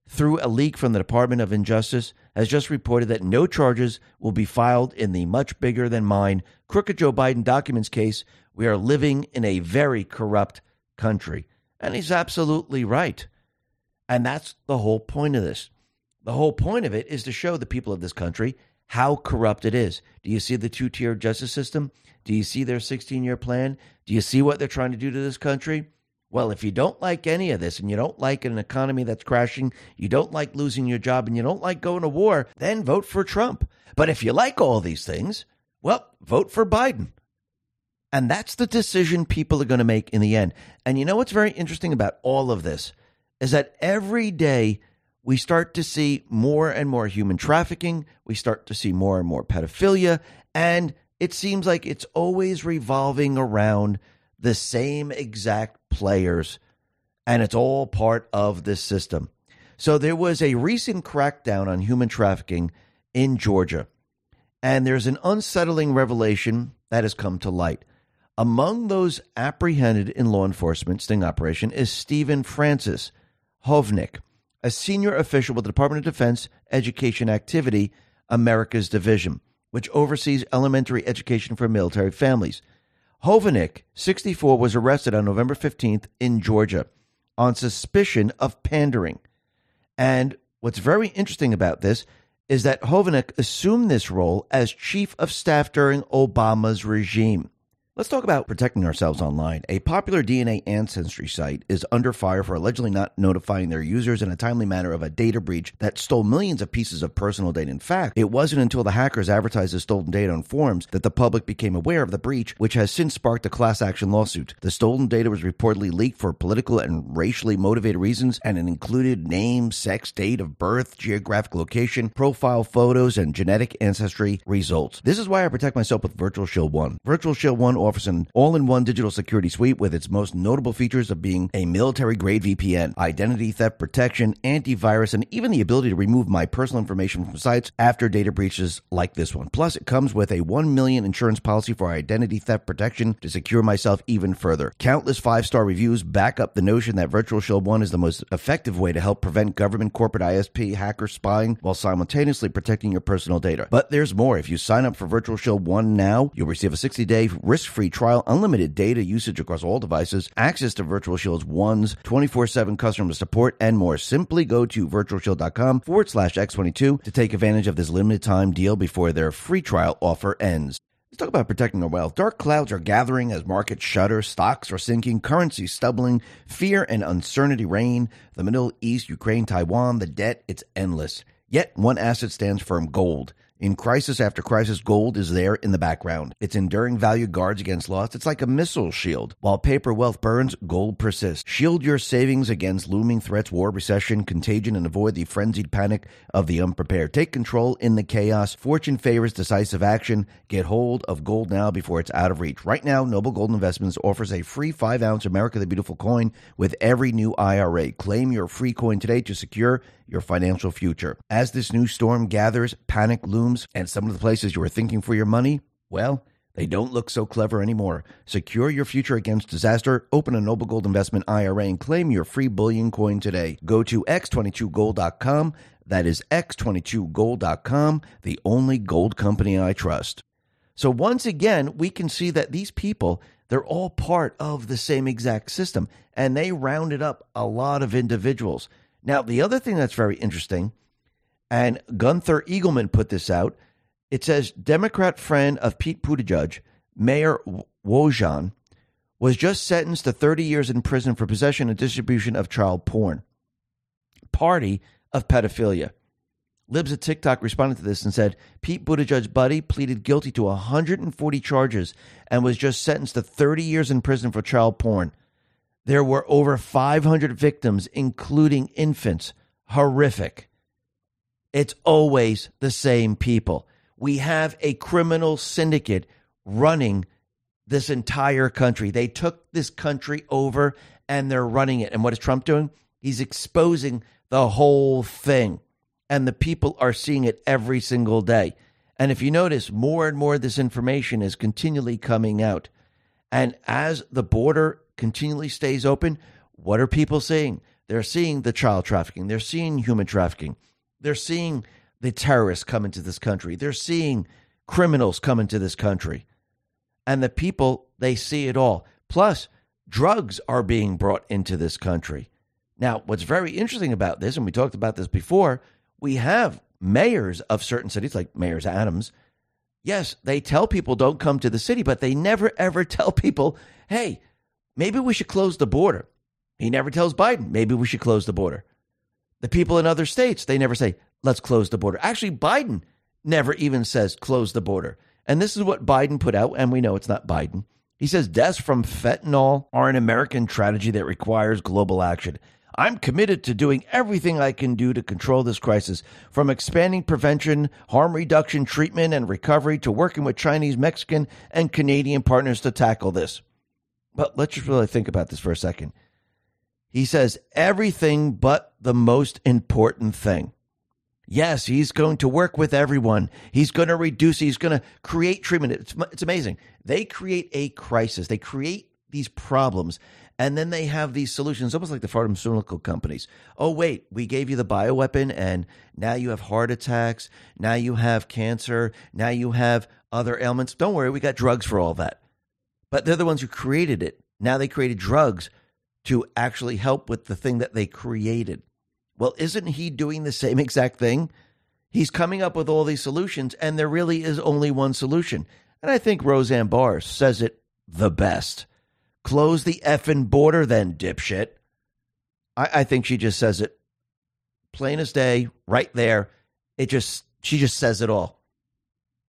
through a leak from the Department of Injustice, has just reported that no charges will be filed in the much bigger than mine crooked Joe Biden documents case. We are living in a very corrupt country. And he's absolutely right. And that's the whole point of this. The whole point of it is to show the people of this country how corrupt it is. Do you see the two-tier justice system? Do you see their sixteen-year plan? Do you see what they're trying to do to this country? Well, if you don't like any of this and you don't like an economy that's crashing, you don't like losing your job, and you don't like going to war, then vote for Trump. But if you like all these things, well, vote for Biden. And that's the decision people are going to make in the end. And you know what's very interesting about all of this is that every day we start to see more and more human trafficking. We start to see more and more pedophilia. And it seems like it's always revolving around the same exact players. And it's all part of this system. So there was a recent crackdown on human trafficking in Georgia. And there's an unsettling revelation that has come to light. Among those apprehended in law enforcement sting operation is Stephen Francis Hovanec, a senior official with the Department of Defense Education Activity, America's Division, which oversees elementary education for military families. Hovanec, sixty-four, was arrested on November fifteenth in Georgia on suspicion of pandering. And what's very interesting about this is that Hovanec assumed this role as chief of staff during Obama's regime. Let's talk about protecting ourselves online. A popular D N A ancestry site is under fire for allegedly not notifying their users in a timely manner of a data breach that stole millions of pieces of personal data. In fact, it wasn't until the hackers advertised the stolen data on forums that the public became aware of the breach, which has since sparked a class action lawsuit. The stolen data was reportedly leaked for political and racially motivated reasons, and it included name, sex, date of birth, geographic location, profile photos, and genetic ancestry results. This is why I protect myself with Virtual Shield One. Virtual Shield One offers an all-in-one digital security suite with its most notable features of being a military-grade V P N, identity theft protection, antivirus, and even the ability to remove my personal information from sites after data breaches like this one. Plus, it comes with a one million dollars insurance policy for identity theft protection to secure myself even further. Countless five-star reviews back up the notion that Virtual Shield One is the most effective way to help prevent government, corporate, I S P, hacker spying while simultaneously protecting your personal data. But there's more. If you sign up for Virtual Shield One now, you'll receive a sixty-day risk-free free trial, unlimited data usage across all devices, access to Virtual Shield's One's twenty-four seven customer support, and more. Simply go to virtualshield.com forward slash x22 to take advantage of this limited time deal before their free trial offer ends. Let's talk about protecting our wealth. Dark clouds are gathering as markets shudder, stocks are sinking, currencies stumbling, fear and uncertainty reign. The Middle East, Ukraine, Taiwan, the debt, it's endless. Yet one asset stands firm: gold. In crisis after crisis, gold is there in the background. Its enduring value guards against loss. It's like a missile shield. While paper wealth burns, gold persists. Shield your savings against looming threats, war, recession, contagion, and avoid the frenzied panic of the unprepared. Take control in the chaos. Fortune favors decisive action. Get hold of gold now before it's out of reach. Right now, Noble Gold Investments offers a free five ounce America the Beautiful coin with every new I R A. Claim your free coin today to secure your financial future. As this new storm gathers, panic looms, and some of the places you were thinking for your money, well, they don't look so clever anymore. Secure your future against disaster. Open a Noble Gold Investment I R A and claim your free bullion coin today. Go to x twenty-two gold dot com. That is x twenty-two gold dot com, the only gold company I trust. So once again, we can see that these people, they're all part of the same exact system, and they rounded up a lot of individuals. Now, the other thing that's very interesting, and Gunther Eagleman put this out. It says, Democrat friend of Pete Buttigieg, Mayor Wojan, was just sentenced to thirty years in prison for possession and distribution of child porn. Party of pedophilia. Libs of TikTok responded to this and said, Pete Buttigieg's buddy pleaded guilty to one hundred forty charges and was just sentenced to thirty years in prison for child porn. There were over five hundred victims, including infants. Horrific. It's always the same people. We have a criminal syndicate running this entire country. They took this country over and they're running it. And what is Trump doing? He's exposing the whole thing. And the people are seeing it every single day. And if you notice, more and more of this information is continually coming out. And as the border continually stays open, what are people seeing? They're seeing the child trafficking. They're seeing human trafficking. They're seeing the terrorists come into this country. They're seeing criminals come into this country. And the people, they see it all. Plus, drugs are being brought into this country. Now, what's very interesting about this, and we talked about this before, we have mayors of certain cities, like Mayor Adams. Yes, they tell people don't come to the city, but they never, ever tell people, hey, maybe we should close the border. He never tells Biden, maybe we should close the border. The people in other states, they never say, let's close the border. Actually, Biden never even says close the border. And this is what Biden put out, and we know it's not Biden. He says deaths from fentanyl are an American tragedy that requires global action. I'm committed to doing everything I can do to control this crisis, from expanding prevention, harm reduction, treatment, and recovery, to working with Chinese, Mexican, and Canadian partners to tackle this. But let's just really think about this for a second. He says everything but the most important thing. Yes, he's going to work with everyone. He's going to reduce. He's going to create treatment. It's, it's amazing. They create a crisis. They create these problems, and then they have these solutions, almost like the pharmaceutical companies. Oh, wait, we gave you the bioweapon, and now you have heart attacks. Now you have cancer. Now you have other ailments. Don't worry, we got drugs for all that. But they're the ones who created it. Now they created drugs to actually help with the thing that they created. Well, isn't he doing the same exact thing? He's coming up with all these solutions, and there really is only one solution. And I think Roseanne Barr says it the best. Close the effing border then, dipshit. I, I think she just says it plain as day, right there. It just she just says it all.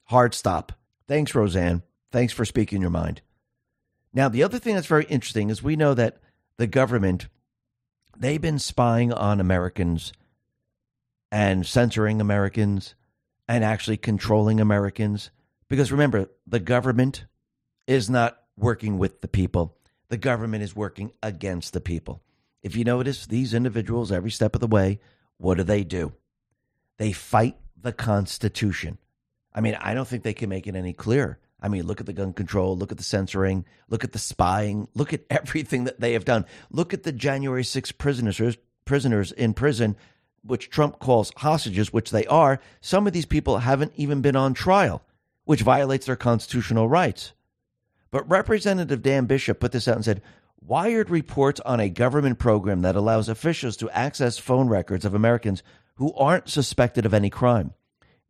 Hard stop. Thanks, Roseanne. Thanks for speaking your mind. Now, the other thing that's very interesting is we know that the government, they've been spying on Americans and censoring Americans and actually controlling Americans. Because remember, the government is not working with the people. The government is working against the people. If you notice, these individuals, every step of the way, what do they do? They fight the Constitution. I mean, I don't think they can make it any clearer. I mean, look at the gun control, look at the censoring, look at the spying, look at everything that they have done. Look at the January sixth prisoners, prisoners in prison, which Trump calls hostages, which they are. Some of these people haven't even been on trial, which violates their constitutional rights. But Representative Dan Bishop put this out and said, Wired reports on a government program that allows officials to access phone records of Americans who aren't suspected of any crime.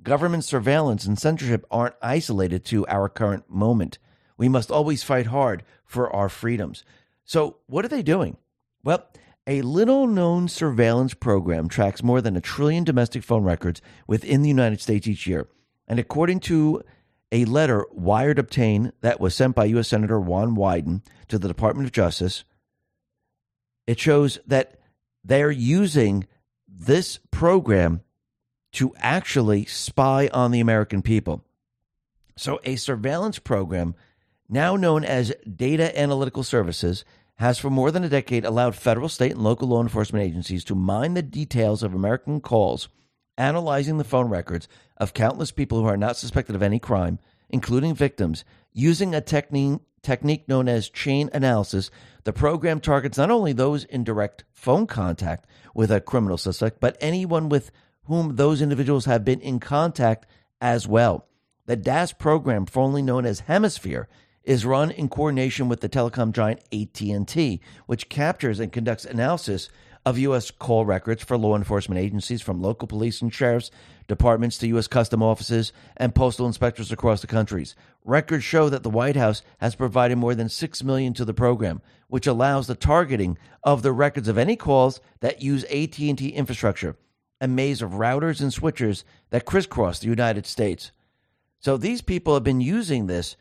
Government surveillance and censorship aren't isolated to our current moment. We must always fight hard for our freedoms. So what are they doing? Well, a little-known surveillance program tracks more than a trillion domestic phone records within the United States each year. And according to a letter Wired obtained that was sent by U S Senator Juan Wyden to the Department of Justice, it shows that they're using this program to actually spy on the American people. So a surveillance program, now known as Data Analytical Services, has for more than a decade allowed federal, state, and local law enforcement agencies to mine the details of American calls, analyzing the phone records of countless people who are not suspected of any crime, including victims. Using a technique technique known as chain analysis, the program targets not only those in direct phone contact with a criminal suspect, but anyone with whom those individuals have been in contact as well. The D A S program, formerly known as Hemisphere, is run in coordination with the telecom giant A T and T, which captures and conducts analysis of U S call records for law enforcement agencies, from local police and sheriff's departments to U S custom offices and postal inspectors across the country. Records show that the White House has provided more than six million dollars to the program, which allows the targeting of the records of any calls that use A T and T infrastructure, a maze of routers and switchers that crisscross the United States. So these people have been using this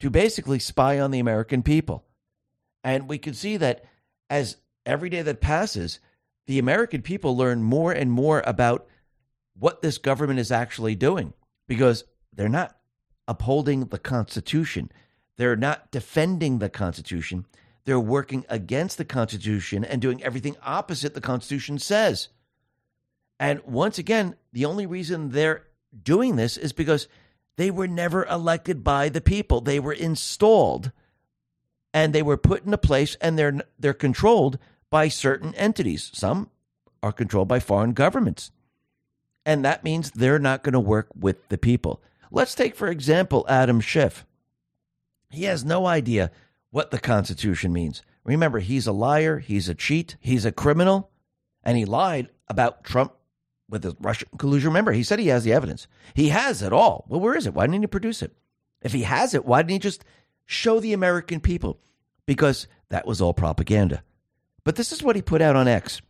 to basically spy on the American people. And we can see that as every day that passes, the American people learn more and more about what this government is actually doing, because they're not upholding the Constitution. They're not defending the Constitution. They're working against the Constitution and doing everything opposite the Constitution says. And once again, the only reason they're doing this is because They were never elected by the people. They were installed and they were put into place, and they're they're controlled by certain entities. Some are controlled by foreign governments. And that means they're not going to work with the people. Let's take, for example, Adam Schiff. He has no idea what the Constitution means. Remember, he's a liar, he's a cheat, he's a criminal, and he lied about Trump with the Russian collusion. Remember, he said he has the evidence. He has it all. Well, where is it? Why didn't he produce it? If he has it, why didn't he just show the American people? Because that was all propaganda. But this is what he put out on X.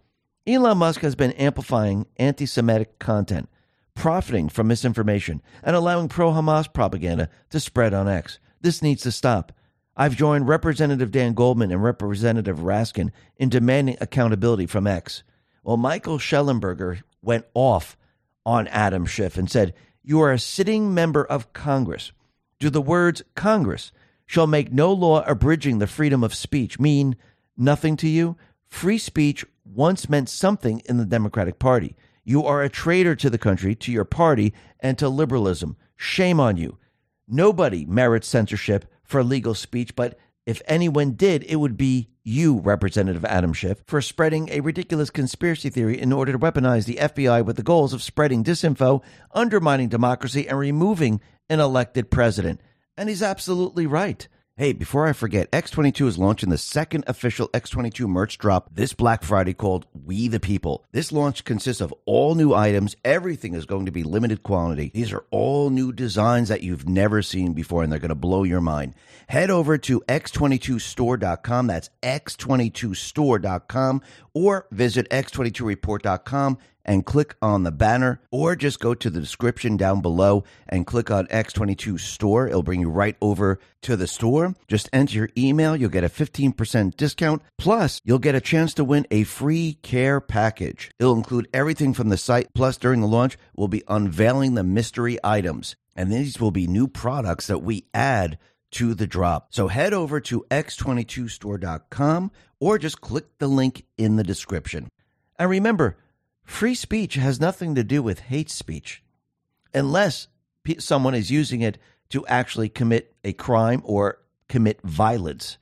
Elon Musk has been amplifying anti-Semitic content, profiting from misinformation, and allowing pro-Hamas propaganda to spread on X. This needs to stop. I've joined Representative Dan Goldman and Representative Raskin in demanding accountability from X. Well, Michael Schellenberger went off on Adam Schiff and said, "You are a sitting member of Congress. Do the words Congress shall make no law abridging the freedom of speech mean nothing to you? Free speech once meant something in the Democratic Party. You are a traitor to the country, to your party, and to liberalism. Shame on you. Nobody merits censorship for legal speech, but if anyone did, it would be you, Representative Adam Schiff, for spreading a ridiculous conspiracy theory in order to weaponize the F B I with the goals of spreading disinfo, undermining democracy, and removing an elected president." And he's absolutely right. Hey, before I forget, X twenty-two is launching the second official X twenty-two merch drop this Black Friday called We the People. This launch consists of all new items. Everything is going to be limited quantity. These are all new designs that you've never seen before, and they're going to blow your mind. Head over to x twenty-two store dot com. That's x twenty-two store dot com. Or visit x twenty-two report dot com and click on the banner, or just go to the description down below and click on X twenty-two Store. It'll bring you right over to the store. Just enter your email. You'll get a fifteen percent discount. Plus, you'll get a chance to win a free care package. It'll include everything from the site. Plus, during the launch, we'll be unveiling the mystery items. And these will be new products that we add to the drop. So head over to x twenty-two store dot com or just click the link in the description. And remember, free speech has nothing to do with hate speech unless pe- someone is using it to actually commit a crime or commit violence.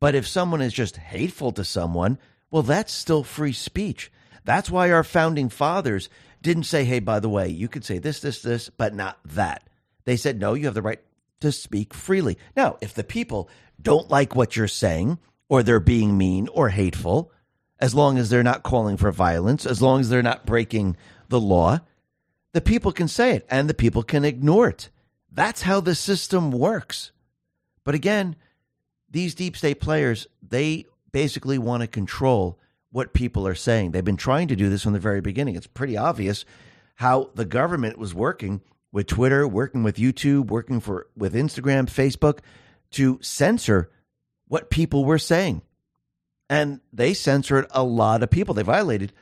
But if someone is just hateful to someone, well, that's still free speech. That's why our founding fathers didn't say, hey, by the way, you could say this, this, this, but not that. They said, no, you have the right to speak freely. Now, if the people don't like what you're saying, or they're being mean or hateful, as long as they're not calling for violence, as long as they're not breaking the law, the people can say it and the people can ignore it. That's how the system works. But again, these deep state players, they basically want to control what people are saying. They've been trying to do this from the very beginning. It's pretty obvious how the government was working with Twitter, working with YouTube, working for with Instagram, Facebook, to censor what people were saying. And they censored a lot of people. They violated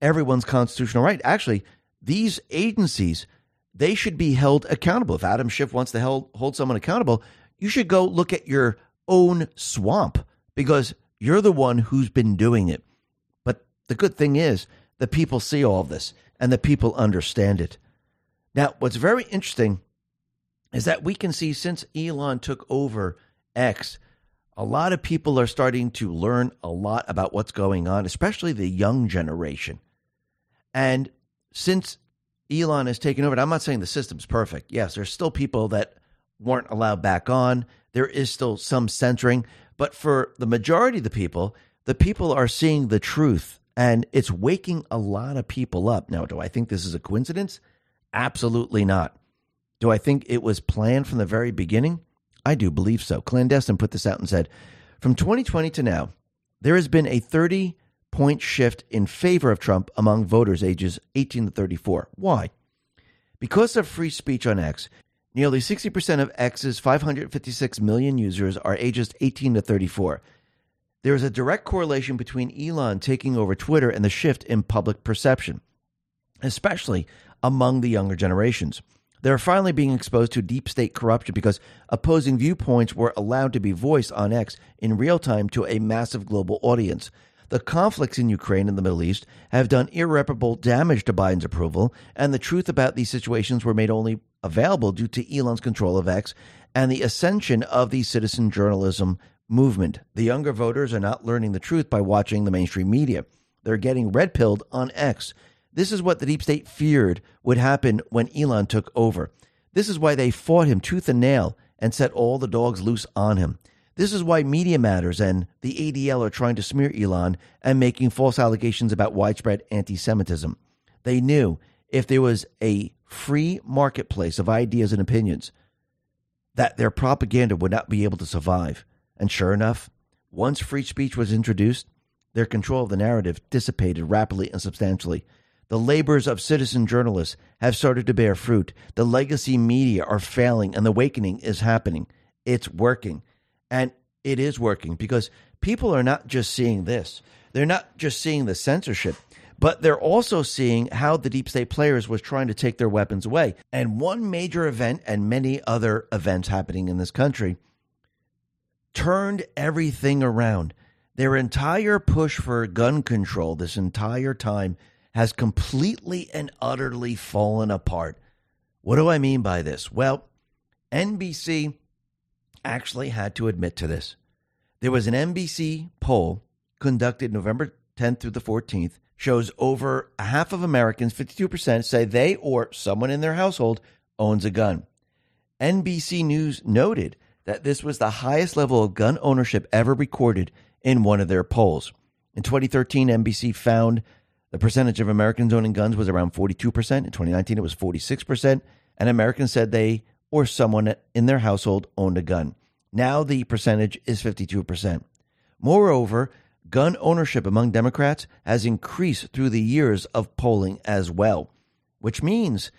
everyone's constitutional right. Actually, these agencies, they should be held accountable. If Adam Schiff wants to held, hold someone accountable, you should go look at your own swamp, because you're the one who's been doing it. But the good thing is the people see all of this and the people understand it. Now, what's very interesting is that we can see since Elon took over X, a lot of people are starting to learn a lot about what's going on, especially the young generation. And since Elon has taken over, and I'm not saying the system's perfect. Yes, there's still people that weren't allowed back on. There is still some censoring. But for the majority of the people, the people are seeing the truth, and it's waking a lot of people up. Now, do I think this is a coincidence? Absolutely not. Do I think it was planned from the very beginning? I do believe so. Clandestine put this out and said, from twenty twenty to now, there has been a thirty-point shift in favor of Trump among voters ages eighteen to thirty-four. Why? Because of free speech on X, nearly sixty percent of X's five hundred fifty-six million users are ages eighteen to thirty-four. There is a direct correlation between Elon taking over Twitter and the shift in public perception, especially among the younger generations. They're finally being exposed to deep state corruption because opposing viewpoints were allowed to be voiced on X in real time to a massive global audience. The conflicts in Ukraine and the Middle East have done irreparable damage to Biden's approval, and the truth about these situations were made only available due to Elon's control of X and the ascension of the citizen journalism movement. The younger voters are not learning the truth by watching the mainstream media. They're getting red-pilled on X. This is what the deep state feared would happen when Elon took over. This is why they fought him tooth and nail and set all the dogs loose on him. This is why Media Matters and the A D L are trying to smear Elon and making false allegations about widespread anti-Semitism. They knew if there was a free marketplace of ideas and opinions, that their propaganda would not be able to survive. And sure enough, once free speech was introduced, their control of the narrative dissipated rapidly and substantially. The labors of citizen journalists have started to bear fruit. The legacy media are failing, and the awakening is happening. It's working. And it is working because people are not just seeing this. They're not just seeing the censorship, but they're also seeing how the deep state players was trying to take their weapons away. And one major event and many other events happening in this country turned everything around. Their entire push for gun control this entire time has completely and utterly fallen apart. What do I mean by this? Well, N B C actually had to admit to this. There was an N B C poll conducted November tenth through the fourteenth, shows over half of Americans, fifty-two percent, say they or someone in their household owns a gun. N B C News noted that this was the highest level of gun ownership ever recorded in one of their polls. In twenty thirteen, N B C found the percentage of Americans owning guns was around forty-two percent. In twenty nineteen, it was forty-six percent. And Americans said they or someone in their household owned a gun. Now the percentage is fifty-two percent. Moreover, gun ownership among Democrats has increased through the years of polling as well, which means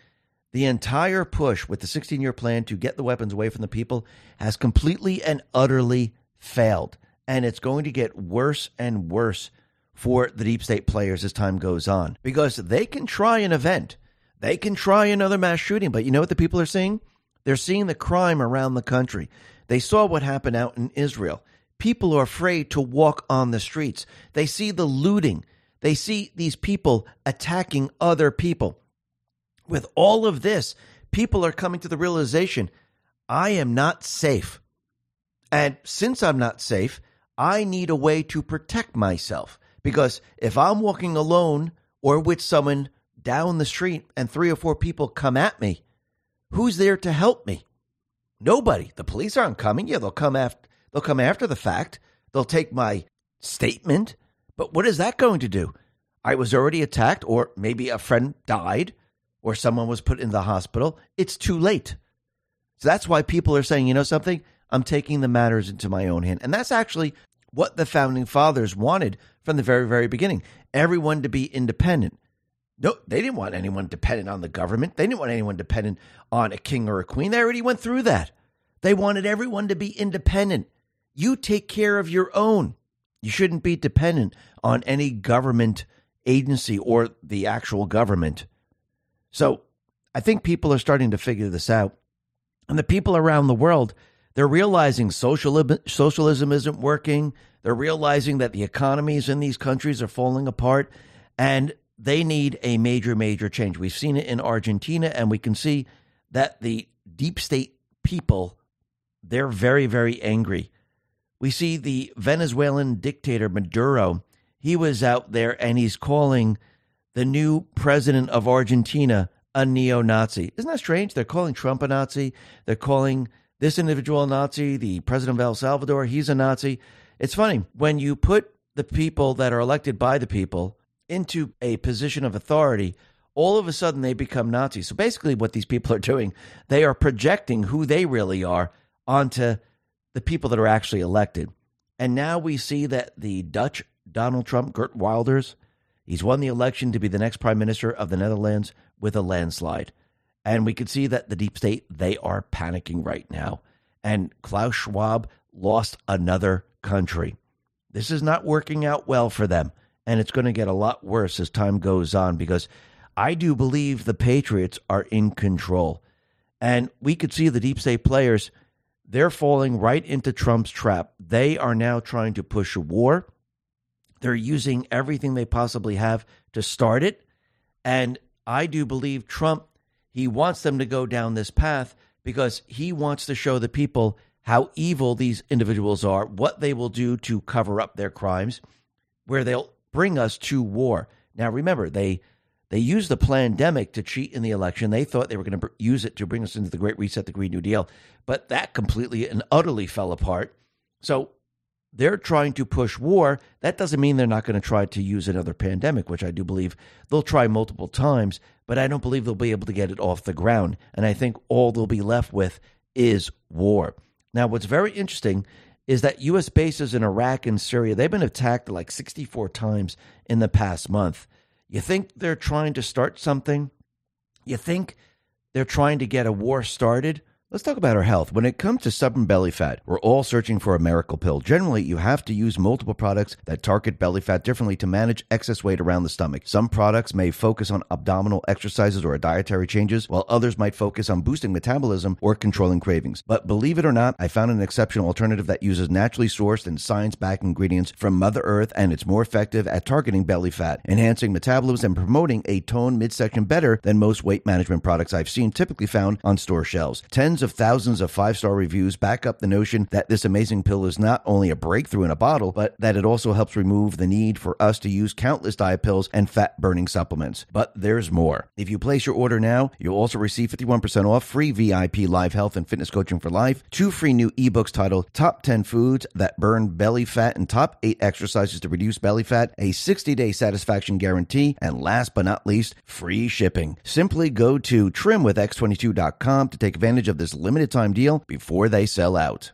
the entire push with the sixteen-year plan to get the weapons away from the people has completely and utterly failed. And it's going to get worse and worse for the deep state players as time goes on, because they can try an event. They can try another mass shooting. But you know what the people are seeing? They're seeing the crime around the country. They saw what happened out in Israel. People are afraid to walk on the streets. They see the looting. They see these people attacking other people. With all of this, people are coming to the realization, I am not safe. And since I'm not safe, I need a way to protect myself. Because if I'm walking alone or with someone down the street and three or four people come at me, who's there to help me? Nobody. The police aren't coming. Yeah, they'll come after, they'll come after the fact. They'll take my statement. But what is that going to do? I was already attacked, or maybe a friend died, or someone was put in the hospital. It's too late. So that's why people are saying, you know something? I'm taking the matters into my own hand. And that's actually what the founding fathers wanted from the very, very beginning. Everyone to be independent. No, they didn't want anyone dependent on the government. They didn't want anyone dependent on a king or a queen. They already went through that. They wanted everyone to be independent. You take care of your own. You shouldn't be dependent on any government agency or the actual government. So I think people are starting to figure this out. And the people around the world, they're realizing socialism, socialism isn't working. They're realizing that the economies in these countries are falling apart. And they need a major, major change. We've seen it in Argentina, and we can see that the deep state people, they're very, very angry. We see the Venezuelan dictator Maduro. He was out there, and he's calling the new president of Argentina a neo-Nazi. Isn't that strange? They're calling Trump a Nazi. They're calling this individual a Nazi. The president of El Salvador, he's a Nazi. It's funny. When you put the people that are elected by the people into a position of authority, all of a sudden they become Nazis. So basically what these people are doing, they are projecting who they really are onto the people that are actually elected. And now we see that the Dutch Donald Trump, Gert Wilders, he's won the election to be the next prime minister of the Netherlands with a landslide. And we could see that the deep state, they are panicking right now. And Klaus Schwab lost another country. This is not working out well for them. And it's going to get a lot worse as time goes on, because I do believe the Patriots are in control. And we could see the deep state players, they're falling right into Trump's trap. They are now trying to push a war. They're using everything they possibly have to start it. And I do believe Trump, He wants them to go down this path because he wants to show the people how evil these individuals are, what they will do to cover up their crimes, where they'll bring us to war. Now, remember, they they used the pandemic to cheat in the election. They thought they were going to br- use it to bring us into the Great Reset, the Green New Deal, but that completely and utterly fell apart. So they're trying to push war. That doesn't mean they're not going to try to use another pandemic, which I do believe they'll try multiple times, but I don't believe they'll be able to get it off the ground. And I think all they'll be left with is war. Now, what's very interesting is that U S bases in Iraq and Syria, they've been attacked like sixty-four times in the past month. You think they're trying to start something? You think they're trying to get a war started? Let's talk about our health. When it comes to stubborn belly fat, we're all searching for a miracle pill. Generally, you have to use multiple products that target belly fat differently to manage excess weight around the stomach. Some products may focus on abdominal exercises or dietary changes, while others might focus on boosting metabolism or controlling cravings. But believe it or not, I found an exceptional alternative that uses naturally sourced and science-backed ingredients from Mother Earth, and it's more effective at targeting belly fat, enhancing metabolism, and promoting a toned midsection better than most weight management products I've seen typically found on store shelves. Tens of thousands of five-star reviews back up the notion that this amazing pill is not only a breakthrough in a bottle, but that it also helps remove the need for us to use countless diet pills and fat-burning supplements. But there's more. If you place your order now, you'll also receive fifty-one percent off, free V I P live health and fitness coaching for life, two free new ebooks titled Top ten Foods That Burn Belly Fat and Top eight Exercises to Reduce Belly Fat, a sixty-day satisfaction guarantee, and last but not least, free shipping. Simply go to trim with x twenty-two dot com to take advantage of this limited time deal before they sell out.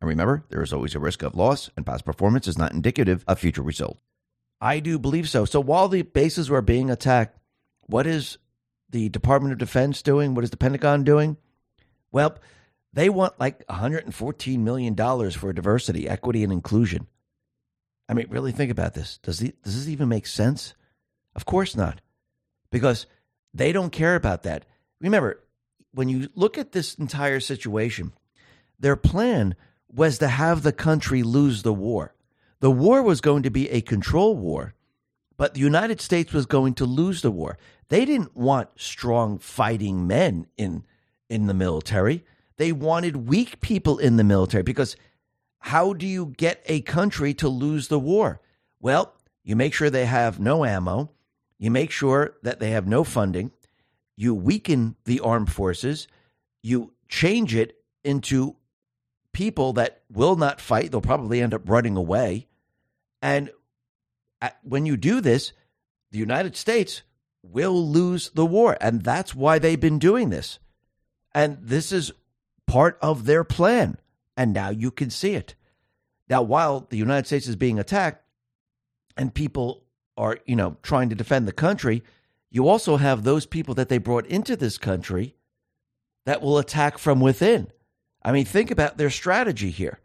And remember, there is always a risk of loss, and past performance is not indicative of future results. I do believe so. So while the bases were being attacked, what is the Department of Defense doing? What is the Pentagon doing? Well, they want like one hundred fourteen million dollars for diversity, equity, and inclusion. I mean, really think about this. Does the, does this even make sense? Of course not, because they don't care about that. Remember, when you look at this entire situation, their plan was to have the country lose the war. The war was going to be a control war, but the United States was going to lose the war. They didn't want strong fighting men in in the military. They wanted weak people in the military, because how do you get a country to lose the war? Well, you make sure they have no ammo. You make sure that they have no funding. You weaken the armed forces. You change it into people that will not fight. They'll probably end up running away. And at, when you do this, the United States will lose the war. And that's why they've been doing this. And this is part of their plan. And now you can see it. Now, while the United States is being attacked and people are, you know, trying to defend the country, you also have those people that they brought into this country that will attack from within. I mean, think about their strategy here.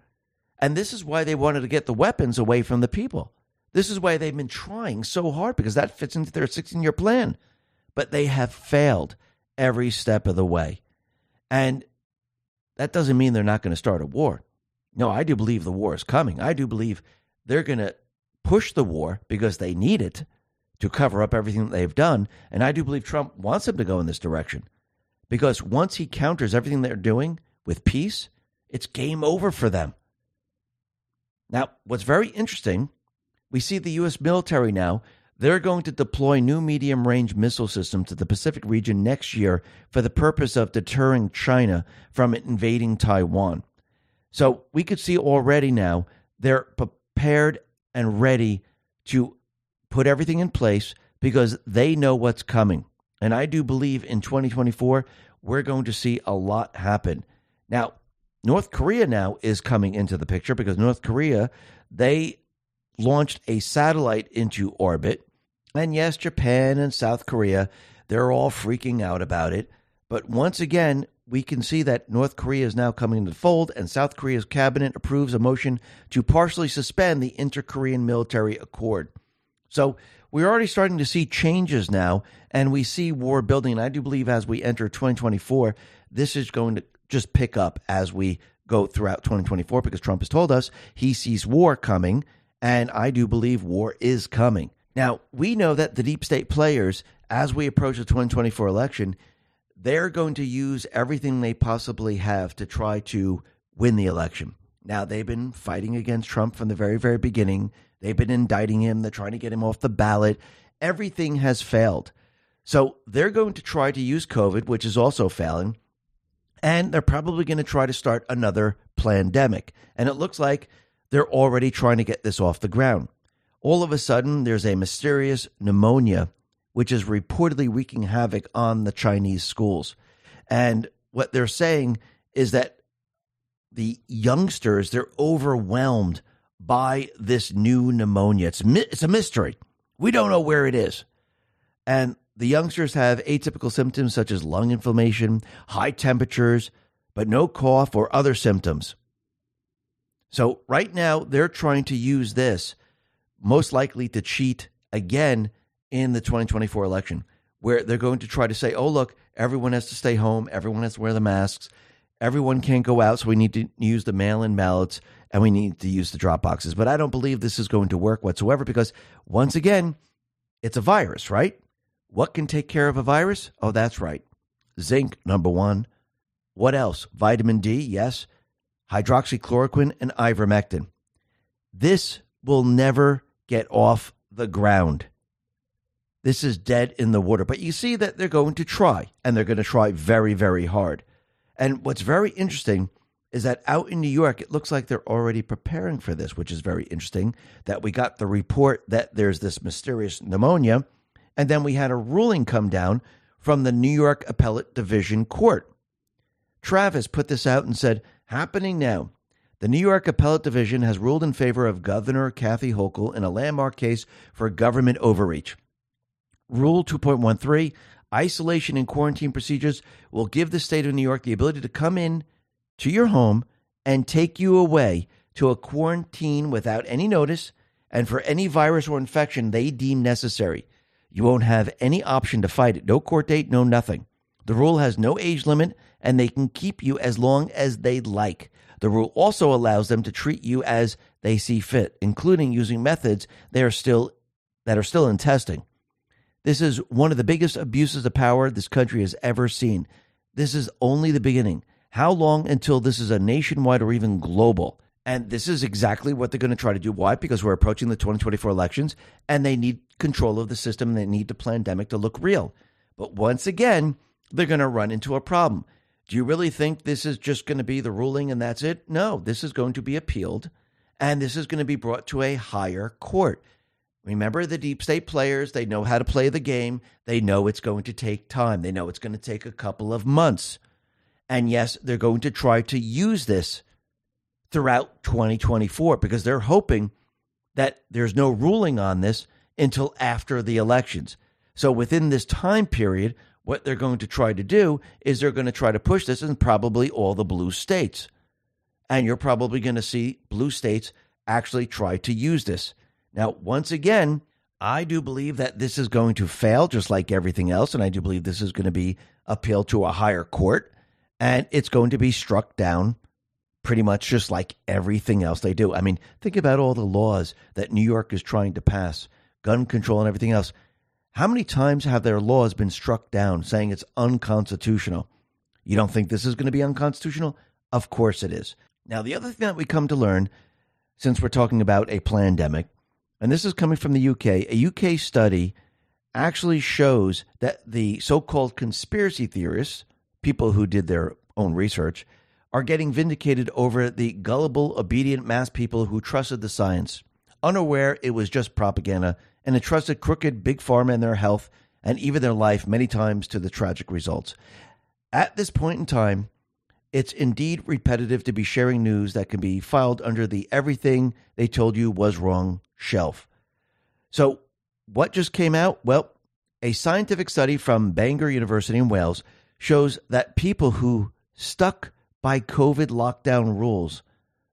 And this is why they wanted to get the weapons away from the people. This is why they've been trying so hard, because that fits into their sixteen-year plan. But they have failed every step of the way. And that doesn't mean they're not going to start a war. No, I do believe the war is coming. I do believe they're going to push the war because they need it to cover up everything that they've done. And I do believe Trump wants them to go in this direction, because once he counters everything they're doing with peace, it's game over for them. Now, what's very interesting, we see the U S military now, They're going to deploy new medium-range missile systems to the Pacific region next year for the purpose of deterring China from invading Taiwan. So we could see already now they're prepared and ready to put everything in place because they know what's coming. And I do believe in twenty twenty-four, we're going to see a lot happen. Now, North Korea now is coming into the picture because North Korea, they launched a satellite into orbit. And yes, Japan and South Korea, they're all freaking out about it. But once again, we can see that North Korea is now coming into the fold, and South Korea's cabinet approves a motion to partially suspend the inter-Korean military accord. So we're already starting to see changes now, and we see war building. And I do believe as we enter twenty twenty-four, this is going to just pick up as we go throughout twenty twenty-four, because Trump has told us he sees war coming, and I do believe war is coming. Now, we know that the deep state players, as we approach the twenty twenty-four election, they're going to use everything they possibly have to try to win the election. Now, they've been fighting against Trump from the very, very beginning. They've been indicting him. They're trying to get him off the ballot. Everything has failed. So they're going to try to use COVID, which is also failing. And they're probably going to try to start another pandemic. And it looks like they're already trying to get this off the ground. All of a sudden, there's a mysterious pneumonia, which is reportedly wreaking havoc on the Chinese schools. And what they're saying is that the youngsters, they're overwhelmed by this new pneumonia. It's it's a mystery. We don't know where it is. And the youngsters have atypical symptoms such as lung inflammation, high temperatures, but no cough or other symptoms. So right now, they're trying to use this most likely to cheat again in the twenty twenty-four election, where they're going to try to say, oh, look, everyone has to stay home. Everyone has to wear the masks. Everyone can't go out. So we need to use the mail-in ballots and we need to use the drop boxes. But I don't believe this is going to work whatsoever because, once again, it's a virus, right? What can take care of a virus? Oh, that's right. Zinc, number one. What else? Vitamin D, yes. Hydroxychloroquine and ivermectin. This will never get off the ground. This is dead in the water. But you see that they're going to try, and they're going to try very, very hard. And what's very interesting is that out in New York, it looks like they're already preparing for this, which is very interesting, that we got the report that there's this mysterious pneumonia, and then we had a ruling come down from the New York Appellate Division Court. Travis put this out and said, happening now. The New York Appellate Division has ruled in favor of Governor Kathy Hochul in a landmark case for government overreach. Rule two point one three, isolation and quarantine procedures will give the state of New York the ability to come in to your home and take you away to a quarantine without any notice and for any virus or infection they deem necessary. You won't have any option to fight it. No court date, no nothing. The rule has no age limit and they can keep you as long as they like. The rule also allows them to treat you as they see fit, including using methods they are still that are still in testing. This is one of the biggest abuses of power this country has ever seen. This is only the beginning. How long until this is a nationwide or even global? And this is exactly what they're going to try to do. Why? Because we're approaching the twenty twenty-four elections and they need control of the system. And they need the pandemic to look real. But once again, they're going to run into a problem. Do you really think this is just going to be the ruling and that's it? No, this is going to be appealed and this is going to be brought to a higher court. Remember the deep state players, they know how to play the game. They know it's going to take time. They know it's going to take a couple of months. And yes, they're going to try to use this throughout twenty twenty-four because they're hoping that there's no ruling on this until after the elections. So within this time period, what they're going to try to do is they're going to try to push this in probably all the blue states. And you're probably going to see blue states actually try to use this. Now, once again, I do believe that this is going to fail just like everything else. And I do believe this is going to be appealed to a higher court and it's going to be struck down pretty much just like everything else they do. I mean, think about all the laws that New York is trying to pass, gun control and everything else. How many times have their laws been struck down saying it's unconstitutional? You don't think this is going to be unconstitutional? Of course it is. Now, the other thing that we come to learn, since we're talking about a pandemic, and this is coming from the U K, a U K study actually shows that the so-called conspiracy theorists, people who did their own research, are getting vindicated over the gullible, obedient mass people who trusted the science, unaware it was just propaganda, and entrusted crooked big pharma and their health and even their life many times to the tragic results. At this point in time, it's indeed repetitive to be sharing news that can be filed under the everything they told you was wrong shelf. So what just came out? Well, a scientific study from Bangor University in Wales shows that people who stuck by COVID lockdown rules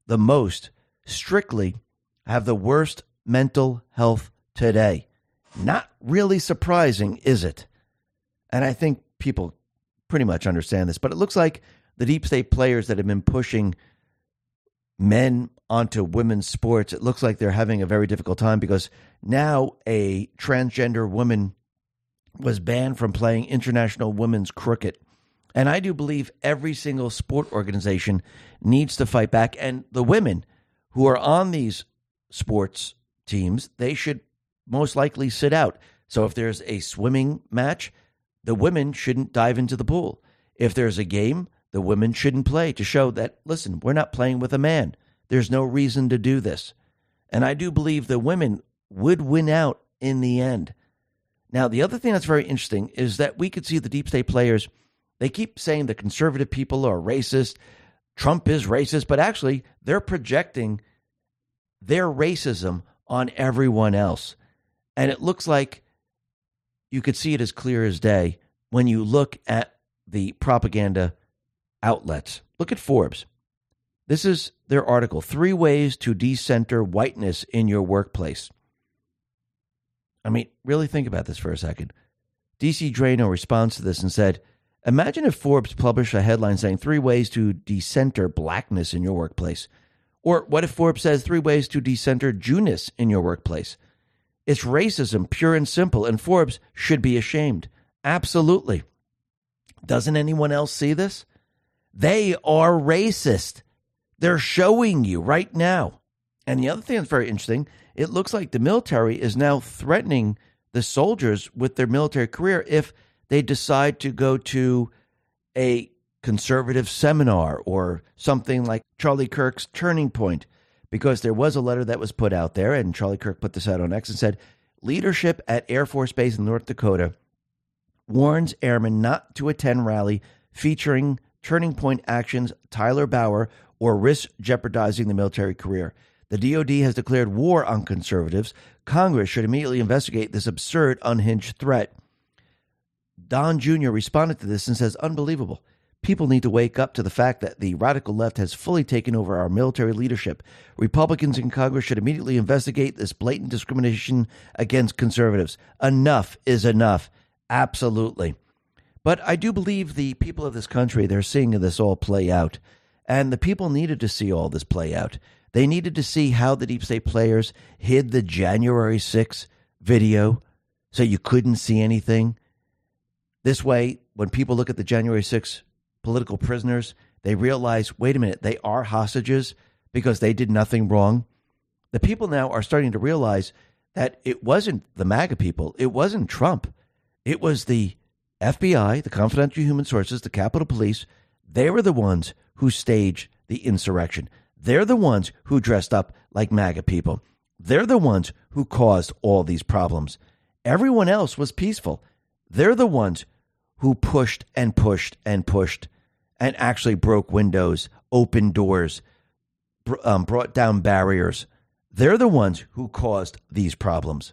the most strictly have the worst mental health today. Not really surprising, is it? And I think people pretty much understand this, but it looks like the deep state players that have been pushing men onto women's sports, it looks like they're having a very difficult time, because now a transgender woman was banned from playing international women's cricket. And I do believe every single sport organization needs to fight back. And the women who are on these sports teams, they should most likely sit out. So if there's a swimming match, the women shouldn't dive into the pool. If there's a game, the women shouldn't play, to show that, listen, we're not playing with a man. There's no reason to do this. And I do believe the women would win out in the end. Now, the other thing that's very interesting is that we could see the deep state players, they keep saying the conservative people are racist, Trump is racist, but actually they're projecting their racism on everyone else. And it looks like you could see it as clear as day when you look at the propaganda outlets. Look at Forbes. This is their article, Three Ways to Decenter Whiteness in Your Workplace. I mean, really think about this for a second. D C Drano responds to this and said, imagine if Forbes published a headline saying three ways to decenter blackness in your workplace. Or what if Forbes says three ways to decenter Jewness in your workplace? It's racism, pure and simple, and Forbes should be ashamed. Absolutely. Doesn't anyone else see this? They are racist. They're showing you right now. And the other thing that's very interesting, it looks like the military is now threatening the soldiers with their military career if they decide to go to a conservative seminar or something like Charlie Kirk's Turning Point, because there was a letter that was put out there, and Charlie Kirk put this out on X and said, leadership at Air Force Base in North Dakota warns airmen not to attend rally featuring Turning Point Action's Tyler Bauer or risk jeopardizing the military career. The D O D has declared war on conservatives. Congress should immediately investigate this absurd, unhinged threat. Don Junior responded to this and says, unbelievable. People need to wake up to the fact that the radical left has fully taken over our military leadership. Republicans in Congress should immediately investigate this blatant discrimination against conservatives. Enough is enough. Absolutely. But I do believe the people of this country, they're seeing this all play out. And the people needed to see all this play out. They needed to see how the deep state players hid the January sixth video so you couldn't see anything. This way, when people look at the January sixth political prisoners, they realize, wait a minute, they are hostages because they did nothing wrong. The people now are starting to realize that it wasn't the MAGA people. It wasn't Trump. It was the F B I, the confidential human sources, the Capitol Police. They were the ones who staged the insurrection. They're the ones who dressed up like MAGA people. They're the ones who caused all these problems. Everyone else was peaceful. They're the ones who pushed and pushed and pushed and actually broke windows, opened doors, br- um, brought down barriers. They're the ones who caused these problems.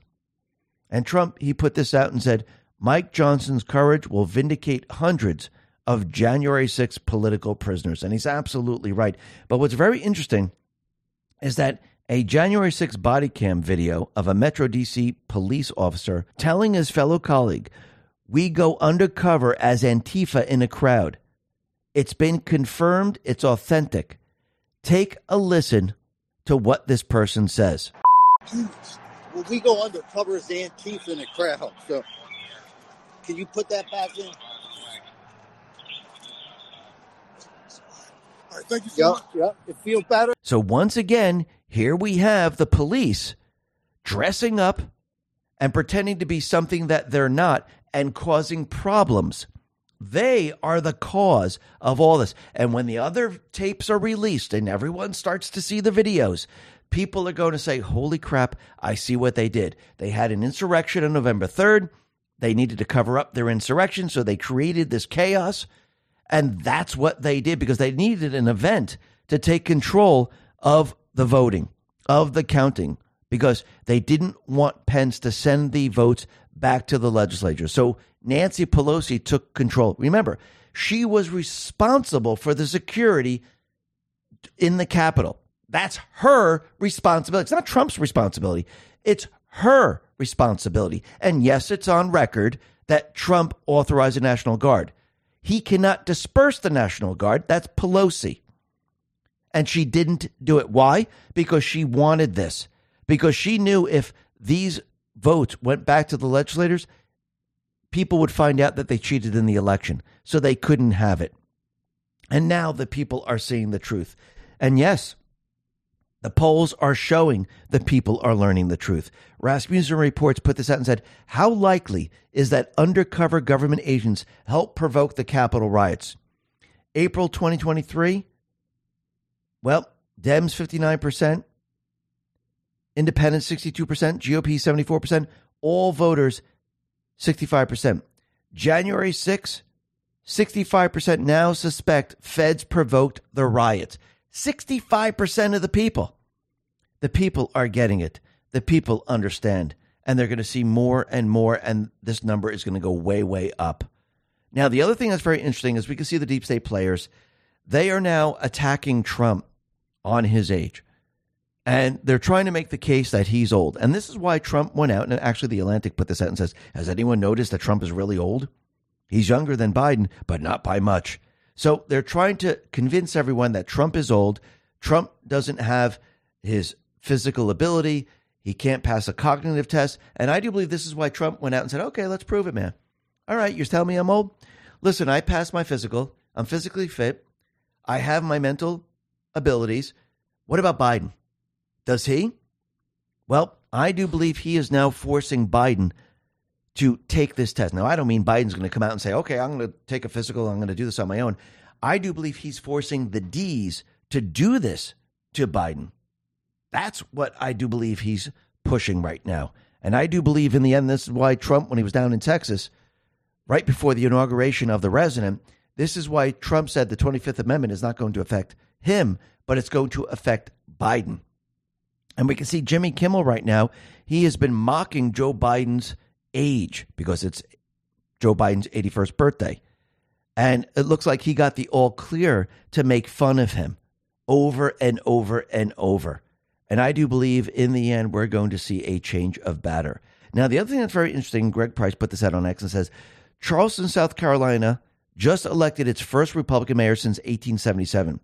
And Trump, he put this out and said, Mike Johnson's courage will vindicate hundreds of January sixth political prisoners. And he's absolutely right. But what's very interesting is that a January sixth body cam video of a Metro D C police officer telling his fellow colleague, we go undercover as Antifa in a crowd. It's been confirmed. It's authentic. Take a listen to what this person says. Well, we go undercover as Antifa in a crowd. So can you put that back in? All right, thank you so much. Yep, yep. It feels better. So once again, here we have the police dressing up and pretending to be something that they're not and causing problems. They are the cause of all this. And when the other tapes are released and everyone starts to see the videos, people are going to say, holy crap, I see what they did. They had an insurrection on November third. They needed to cover up their insurrection, so they created this chaos. And that's what they did, because they needed an event to take control of the voting, of the counting, because they didn't want Pence to send the votes back to the legislature. So Nancy Pelosi took control. Remember, she was responsible for the security in the Capitol. That's her responsibility. It's not Trump's responsibility. It's her responsibility. And yes, it's on record that Trump authorized the National Guard. He cannot disperse the National Guard. That's Pelosi. And she didn't do it. Why? Because she wanted this. Because she knew if these votes went back to the legislators, people would find out that they cheated in the election. So they couldn't have it. And now the people are seeing the truth. And yes, the polls are showing the people are learning the truth. Rasmussen Reports put this out and said, how likely is that undercover government agents helped provoke the Capitol riots? April twenty twenty-three, well, Dems fifty-nine percent, Independents sixty-two percent, G O P seventy-four percent, all voters sixty-five percent. January sixth, sixty-five percent now suspect feds provoked the riots. sixty-five percent of the people. The people are getting it. The people understand. And they're going to see more and more. And this number is going to go way, way up. Now, the other thing that's very interesting is we can see the deep state players. They are now attacking Trump on his age. And they're trying to make the case that he's old. And this is why Trump went out. And actually, The Atlantic put this out and says, has anyone noticed that Trump is really old? He's younger than Biden, but not by much. So they're trying to convince everyone that Trump is old. Trump doesn't have his physical ability. He can't pass a cognitive test. And I do believe this is why Trump went out and said, okay, let's prove it, man. All right, you're telling me I'm old? Listen, I passed my physical. I'm physically fit. I have my mental abilities. What about Biden? Does he? Well, I do believe he is now forcing Biden to take this test. Now, I don't mean Biden's going to come out and say, okay, I'm going to take a physical. I'm going to do this on my own. I do believe he's forcing the D's to do this to Biden. That's what I do believe he's pushing right now. And I do believe in the end, this is why Trump, when he was down in Texas, right before the inauguration of the president, this is why Trump said the twenty-fifth Amendment is not going to affect him, but it's going to affect Biden. And we can see Jimmy Kimmel right now. He has been mocking Joe Biden's age because it's Joe Biden's eighty-first birthday. And it looks like he got the all clear to make fun of him over and over and over. And I do believe in the end, we're going to see a change of batter. Now, the other thing that's very interesting, Greg Price put this out on X and says, Charleston, South Carolina just elected its first Republican mayor since eighteen seventy-seven.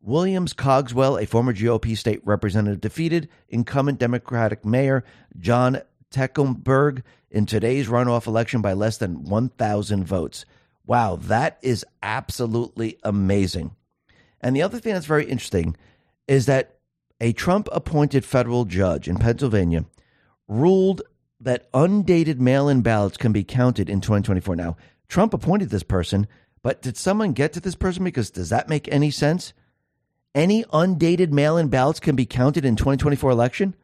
Williams Cogswell, a former G O P state representative, defeated incumbent Democratic Mayor John Tecumberg in today's runoff election by less than one thousand votes. Wow, that is absolutely amazing. And the other thing that's very interesting is that a Trump-appointed federal judge in Pennsylvania ruled that undated mail-in ballots can be counted in twenty twenty-four. Now, Trump appointed this person, but did someone get to this person? Because does that make any sense? Any undated mail-in ballots can be counted in twenty twenty-four election?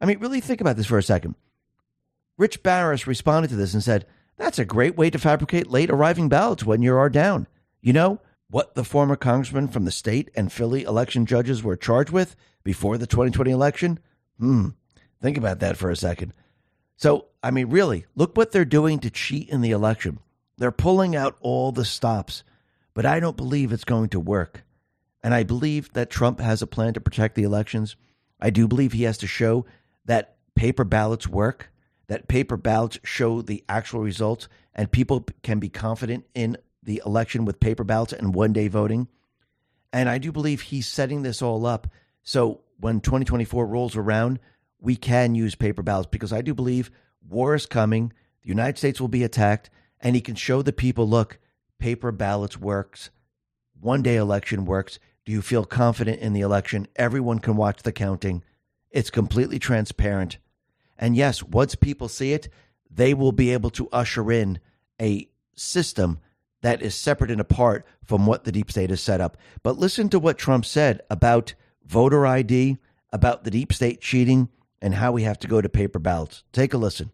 I mean, really think about this for a second. Rich Barris responded to this and said, that's a great way to fabricate late arriving ballots when you are down. You know what the former congressman from the state and Philly election judges were charged with before the twenty twenty election? Hmm. Think about that for a second. So, I mean, really, look what they're doing to cheat in the election. They're pulling out all the stops, but I don't believe it's going to work. And I believe that Trump has a plan to protect the elections. I do believe he has to show that paper ballots work, that paper ballots show the actual results, and people can be confident in the election with paper ballots and one-day voting. And I do believe he's setting this all up so when twenty twenty-four rolls around, we can use paper ballots, because I do believe war is coming, the United States will be attacked, and he can show the people, look, paper ballots works, one-day election works. Do you feel confident in the election? Everyone can watch the counting. It's completely transparent. And yes, once people see it, they will be able to usher in a system that is separate and apart from what the deep state has set up. But listen to what Trump said about voter I D, about the deep state cheating, and how we have to go to paper ballots. Take a listen.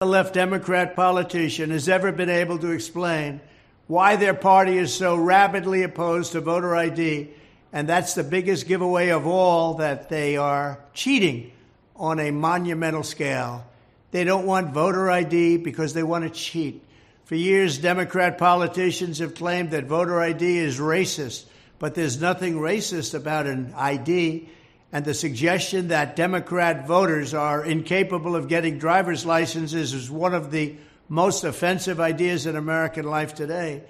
A left Democrat politician has ever been able to explain why their party is so rabidly opposed to voter I D, and that's the biggest giveaway of all, that they are cheating on a monumental scale. They don't want voter I D because they want to cheat. For years, Democrat politicians have claimed that voter I D is racist, but there's nothing racist about an I D. And the suggestion that Democrat voters are incapable of getting driver's licenses is one of the most offensive ideas in American life today.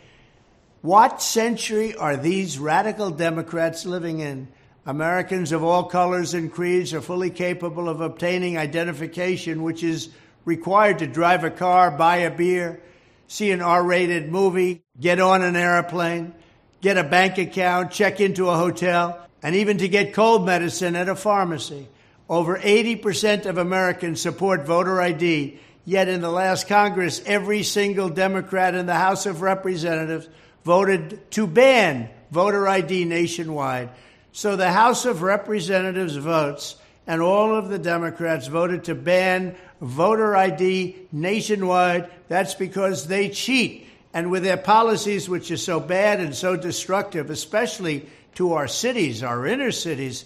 What century are these radical Democrats living in? Americans of all colors and creeds are fully capable of obtaining identification, which is required to drive a car, buy a beer, see an R rated movie, get on an airplane, get a bank account, check into a hotel, and even to get cold medicine at a pharmacy. Over eighty percent of Americans support voter I D, yet in the last Congress, every single Democrat in the House of Representatives voted to ban voter I D nationwide. So the House of Representatives votes, and all of the Democrats voted to ban voter I D nationwide. That's because they cheat. And with their policies, which are so bad and so destructive, especially to our cities, our inner cities,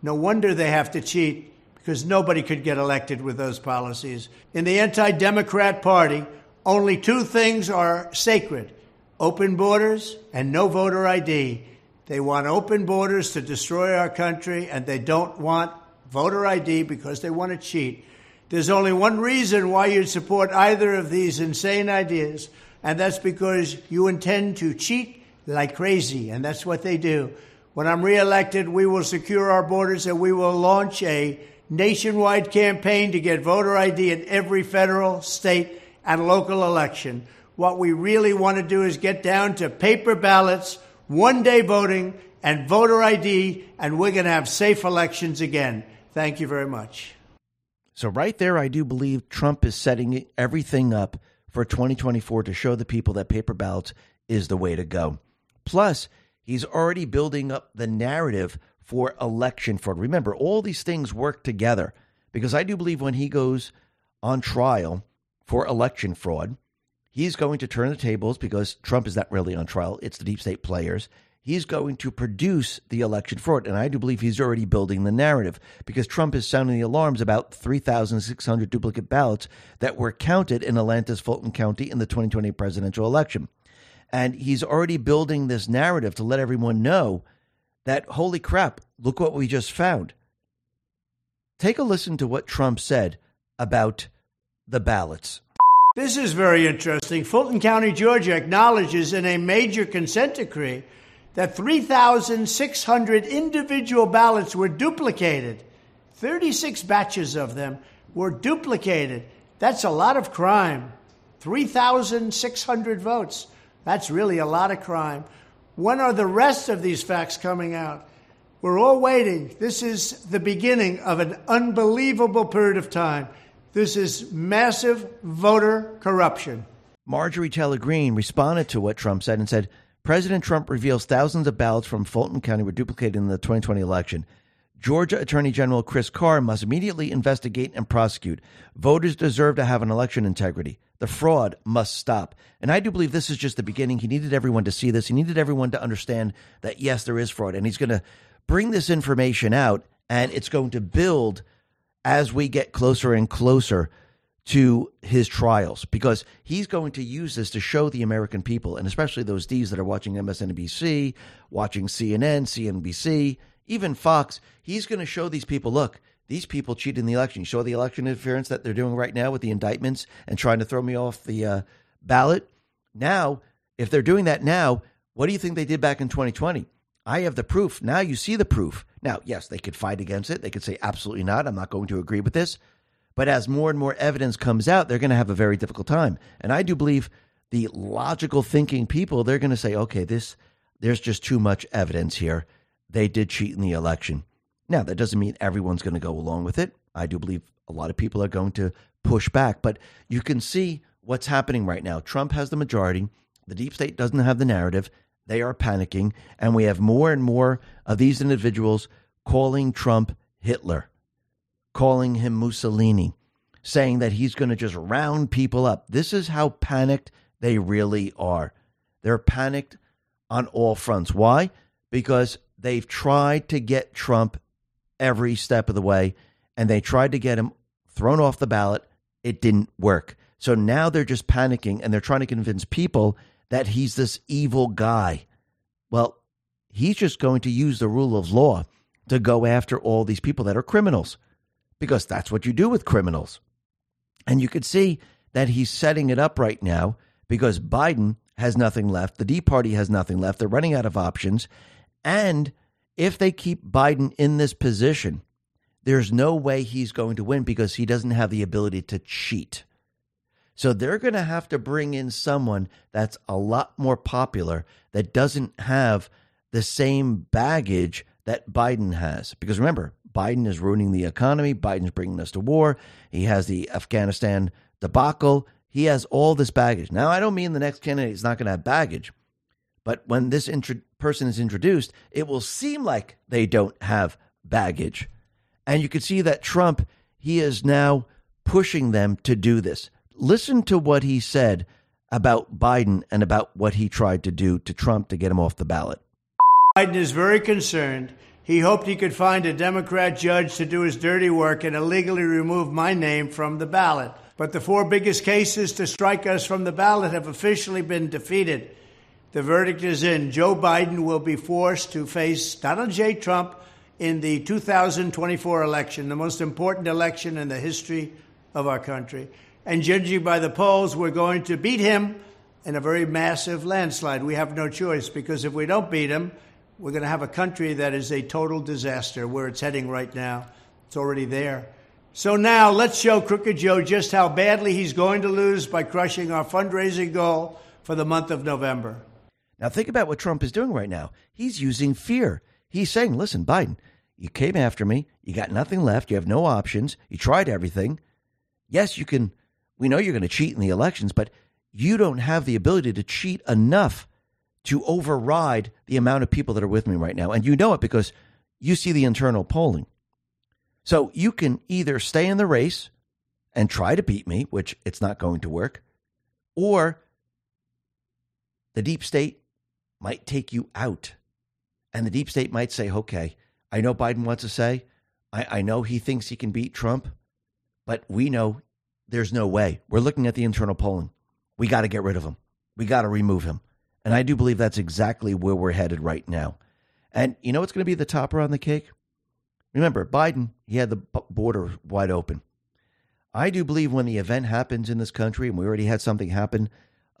no wonder they have to cheat, because nobody could get elected with those policies. In the anti-Democrat party, only two things are sacred: open borders and no voter I D. They want open borders to destroy our country, and they don't want voter I D because they want to cheat. There's only one reason why you'd support either of these insane ideas, and that's because you intend to cheat like crazy, and that's what they do. When I'm reelected, we will secure our borders, and we will launch a nationwide campaign to get voter I D in every federal, state, and local election. What we really want to do is get down to paper ballots, one-day voting, and voter I D, and we're going to have safe elections again. Thank you very much. So right there, I do believe Trump is setting everything up for twenty twenty-four to show the people that paper ballots is the way to go. Plus, he's already building up the narrative for election fraud. Remember, all these things work together, because I do believe when he goes on trial for election fraud, he's going to turn the tables, because Trump is not really on trial. It's the deep state players. He's going to produce the election fraud. And I do believe he's already building the narrative, because Trump is sounding the alarms about three thousand six hundred duplicate ballots that were counted in Atlanta's Fulton County in the twenty twenty presidential election. And he's already building this narrative to let everyone know that, holy crap, look what we just found. Take a listen to what Trump said about the ballots. This is very interesting. Fulton County, Georgia acknowledges in a major consent decree that three thousand six hundred individual ballots were duplicated. thirty-six batches of them were duplicated. That's a lot of crime. three thousand six hundred votes. That's really a lot of crime. When are the rest of these facts coming out? We're all waiting. This is the beginning of an unbelievable period of time. This is massive voter corruption. Marjorie Taylor Greene responded to what Trump said and said, President Trump reveals thousands of ballots from Fulton County were duplicated in the twenty twenty election. Georgia Attorney General Chris Carr must immediately investigate and prosecute. Voters deserve to have an election integrity. The fraud must stop. And I do believe this is just the beginning. He needed everyone to see this. He needed everyone to understand that, yes, there is fraud. And he's going to bring this information out, and it's going to build as we get closer and closer to his trials, because he's going to use this to show the American people, and especially those Ds that are watching M S N B C, watching C N N, C N B C, even Fox. He's going to show these people, look, these people cheated in the election. You saw the election interference that they're doing right now with the indictments and trying to throw me off the uh, ballot. Now, if they're doing that now, what do you think they did back in twenty twenty? I have the proof. Now you see the proof. Now, yes, they could fight against it. They could say, absolutely not, I'm not going to agree with this. But as more and more evidence comes out, they're going to have a very difficult time. And I do believe the logical thinking people, they're going to say, okay, this, there's just too much evidence here. They did cheat in the election. Now, that doesn't mean everyone's going to go along with it. I do believe a lot of people are going to push back. But you can see what's happening right now. Trump has the majority. The deep state doesn't have the narrative. They are panicking. And we have more and more of these individuals calling Trump Hitler, calling him Mussolini, saying that he's going to just round people up. This is how panicked they really are. They're panicked on all fronts. Why? Because they've tried to get Trump every step of the way, and they tried to get him thrown off the ballot. It didn't work. So now they're just panicking, and they're trying to convince people that he's this evil guy. Well, he's just going to use the rule of law to go after all these people that are criminals, because that's what you do with criminals. And you could see that he's setting it up right now, because Biden has nothing left. The D Party has nothing left. They're running out of options. And if they keep Biden in this position, there's no way he's going to win, because he doesn't have the ability to cheat. So they're going to have to bring in someone that's a lot more popular, that doesn't have the same baggage that Biden has. Because remember, Biden is ruining the economy. Biden's bringing us to war. He has the Afghanistan debacle. He has all this baggage. Now, I don't mean the next candidate is not going to have baggage, but when this intro- person is introduced, it will seem like they don't have baggage. And you can see that Trump, he is now pushing them to do this. Listen to what he said about Biden and about what he tried to do to Trump to get him off the ballot. Biden is very concerned. He hoped he could find a Democrat judge to do his dirty work and illegally remove my name from the ballot. But the four biggest cases to strike us from the ballot have officially been defeated. The verdict is in. Joe Biden will be forced to face Donald J. Trump in the two thousand twenty-four election, the most important election in the history of our country. And judging by the polls, we're going to beat him in a very massive landslide. We have no choice, because if we don't beat him, we're going to have a country that is a total disaster, where it's heading right now. It's already there. So now let's show Crooked Joe just how badly he's going to lose by crushing our fundraising goal for the month of November. Now think about what Trump is doing right now. He's using fear. He's saying, listen, Biden, you came after me. You got nothing left. You have no options. You tried everything. Yes, you can. We know you're going to cheat in the elections, but you don't have the ability to cheat enough to override the amount of people that are with me right now. And you know it, because you see the internal polling. So you can either stay in the race and try to beat me, which it's not going to work, or the deep state might take you out. And the deep state might say, okay, I know Biden wants to say, I, I know he thinks he can beat Trump, but we know there's no way. We're looking at the internal polling. We got to get rid of him. We got to remove him. And I do believe that's exactly where we're headed right now. And you know what's going to be the topper on the cake? Remember, Biden, he had the border wide open. I do believe when the event happens in this country, and we already had something happen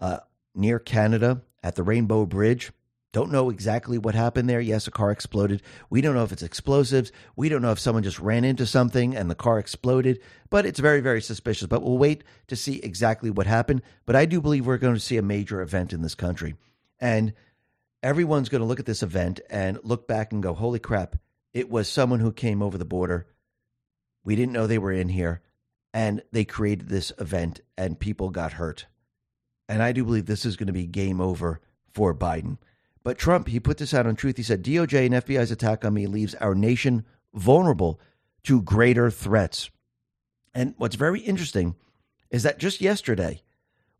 uh, near Canada at the Rainbow Bridge. Don't know exactly what happened there. Yes, a car exploded. We don't know if it's explosives. We don't know if someone just ran into something and the car exploded. But it's very, very suspicious. But we'll wait to see exactly what happened. But I do believe we're going to see a major event in this country. And everyone's going to look at this event and look back and go, holy crap, it was someone who came over the border. We didn't know they were in here, and they created this event, and people got hurt. And I do believe this is going to be game over for Biden. But Trump, he put this out on Truth. He said, D O J and F B I's attack on me leaves our nation vulnerable to greater threats. And what's very interesting is that just yesterday,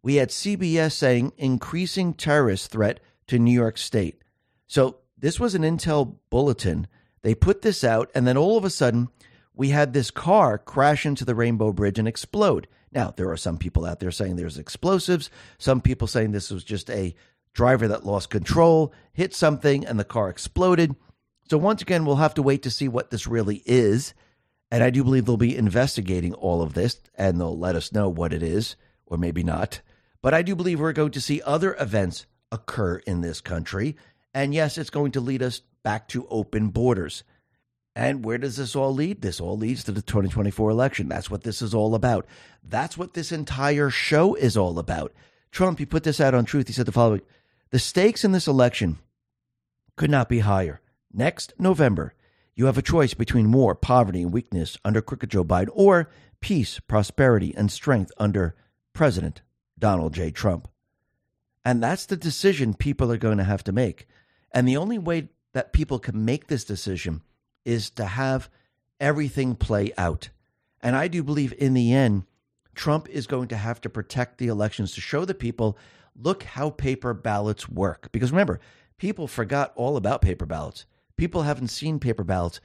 we had C B S saying increasing terrorist threat to New York State. So this was an intel bulletin. They put this out, and then all of a sudden, we had this car crash into the Rainbow Bridge and explode. Now, there are some people out there saying there's explosives. Some people saying this was just a driver that lost control, hit something, and the car exploded. So once again, we'll have to wait to see what this really is. And I do believe they'll be investigating all of this, and they'll let us know what it is, or maybe not. But I do believe we're going to see other events occur in this country. And yes, it's going to lead us back to open borders. And where does this all lead? This all leads to the twenty twenty-four election. That's what this is all about. That's what this entire show is all about. Trump, he put this out on Truth. He said the following: the stakes in this election could not be higher. Next November You have a choice between war, poverty, and weakness under crooked Joe Biden, or peace, prosperity, and strength under President Donald J. Trump. And that's the decision people are going to have to make. And the only way that people can make this decision is to have everything play out. And I do believe in the end, Trump is going to have to protect the elections to show the people, look how paper ballots work. Because remember, people forgot all about paper ballots. People haven't seen paper ballots